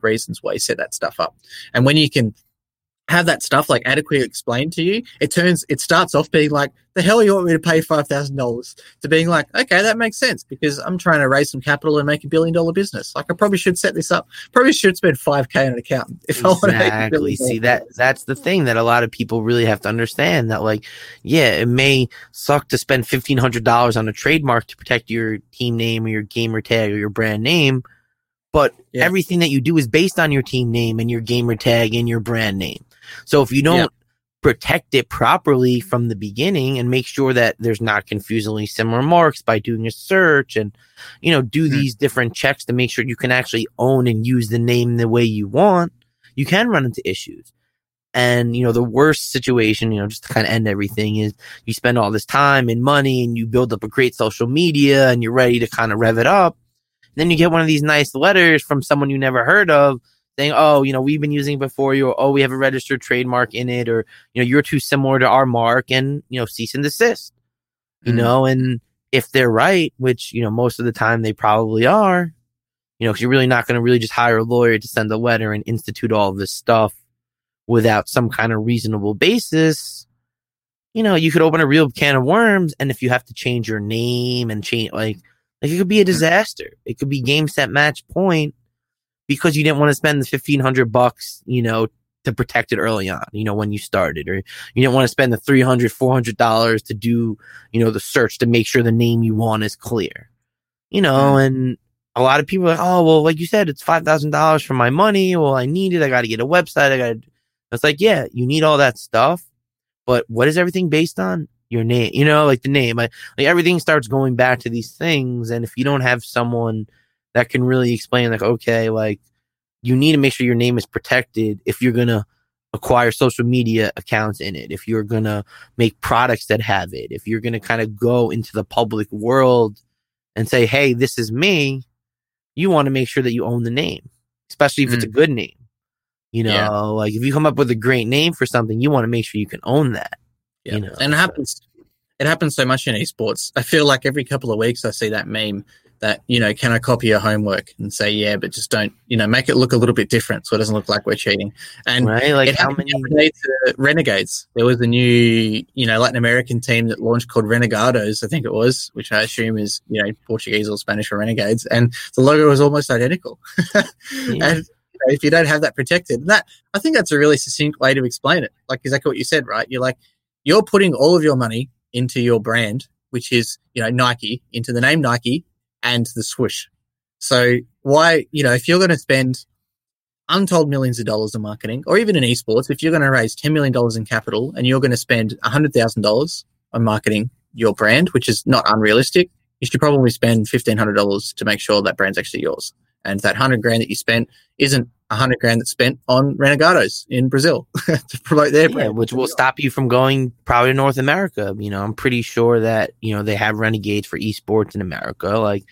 reasons why you set that stuff up. And when you can have that stuff like adequately explained to you, it turns, it starts off being like, the hell you want me to pay five thousand dollars, to being like, okay, that makes sense because I'm trying to raise some capital and make a billion dollar business. Like, I probably should set this up. Probably should spend five K on an accountant. If exactly. I want to make a billion See, that, that's the thing that a lot of people really have to understand that, like, yeah, it may suck to spend fifteen hundred dollars on a trademark to protect your team name or your gamer tag or your brand name. But yeah. everything that you do is based on your team name and your gamer tag and your brand name. So if you don't yeah. protect it properly from the beginning and make sure that there's not confusingly similar marks by doing a search and, you know, do mm-hmm. these different checks to make sure you can actually own and use the name the way you want, you can run into issues. And, you know, the worst situation, you know, just to kind of end everything, is you spend all this time and money and you build up a great social media and you're ready to kind of rev it up. And then you get one of these nice letters from someone you never heard of saying, oh, you know, we've been using it before you, or oh, we have a registered trademark in it, or, you know, you're too similar to our mark, and, you know, cease and desist, you mm. know, and if they're right, which, you know, most of the time they probably are, you know, because you're really not going to really just hire a lawyer to send a letter and institute all this stuff without some kind of reasonable basis. You know, you could open a real can of worms, and if you have to change your name and change, like, like it could be a disaster. It could be game, set, match, point, because you didn't want to spend the fifteen hundred bucks, you know, to protect it early on, you know, when you started, or you didn't want to spend the three hundred, four hundred dollars to do, you know, the search to make sure the name you want is clear, you know, and a lot of people are like, oh, well, like you said, it's five thousand dollars for my money. Well, I need it. I got to get a website. I got. It's like, yeah, you need all that stuff. But what is everything based on? Your name, you know, like the name. I, like everything starts going back to these things. And if you don't have someone that can really explain, like, okay, like you need to make sure your name is protected if you're going to acquire social media accounts in it, if you're going to make products that have it, if you're going to kind of go into the public world and say, hey, this is me, you want to make sure that you own the name, especially if mm. it's a good name. You know, yeah. like if you come up with a great name for something, you want to make sure you can own that. Yeah. You know, and it happens. It happens so much in esports. I feel like every couple of weeks I see that meme that, you know, can I copy your homework, and say, yeah, but just don't, you know, make it look a little bit different so it doesn't look like we're cheating. And right? Like it how many to Renegades? There was a new, you know, Latin American team that launched called Renegados, I think it was, which I assume is, you know, Portuguese or Spanish for Renegades, and the logo was almost identical. yeah. And if you don't have that protected, that I think that's a really succinct way to explain it. Like exactly what you said, right? You're like, you're putting all of your money into your brand, which is, you know, Nike, into the name Nike and the swoosh. So why, you know, if you're going to spend untold millions of dollars in marketing, or even in esports, if you're going to raise ten million dollars in capital and you're going to spend one hundred thousand dollars on marketing your brand, which is not unrealistic, you should probably spend fifteen hundred dollars to make sure that brand's actually yours. And that hundred grand that you spent isn't a hundred grand that's spent on Renegados in Brazil to promote their yeah, brand, which will stop you from going probably to North America. You know, I'm pretty sure that, you know, they have Renegades for esports in America. Like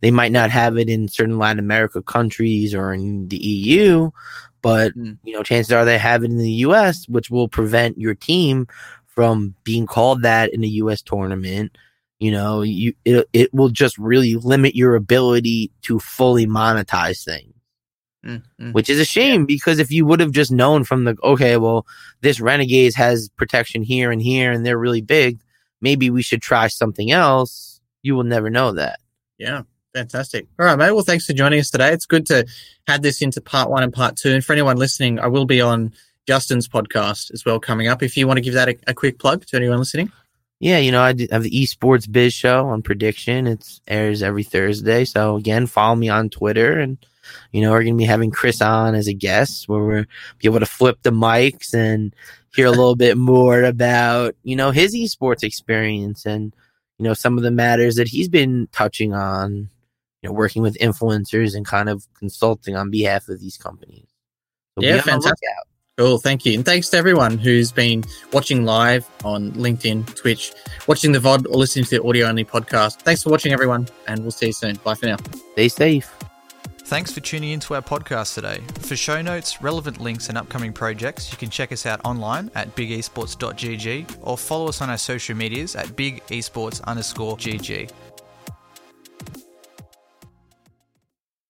they might not have it in certain Latin America countries or in the E U, but mm. you know, chances are they have it in the U S, which will prevent your team from being called that in a U S tournament. You know, you it, it will just really limit your ability to fully monetize things, mm-hmm. which is a shame yeah. because if you would have just known from the, okay, well, this Renegades has protection here and here and they're really big, maybe we should try something else. You will never know that. Yeah. Fantastic. All right, mate. Well, thanks for joining us today. It's good to have this into part one and part two. And for anyone listening, I will be on Justin's podcast as well coming up. If you want to give that a, a quick plug to anyone listening. Yeah, you know, I have the Esports Biz Show on Prediction. It airs every Thursday. So, again, follow me on Twitter. And, you know, we're going to be having Chris on as a guest where we'll be able to flip the mics and hear a little bit more about, you know, his esports experience and, you know, some of the matters that he's been touching on, you know, working with influencers and kind of consulting on behalf of these companies. So yeah, fantastic. Cool, thank you. And thanks to everyone who's been watching live on LinkedIn, Twitch, watching the V O D or listening to the audio-only podcast. Thanks for watching, everyone, and we'll see you soon. Bye for now. Stay safe. Thanks for tuning into our podcast today. For show notes, relevant links, and upcoming projects, you can check us out online at big esports dot g g or follow us on our social medias at big esports underscore g g.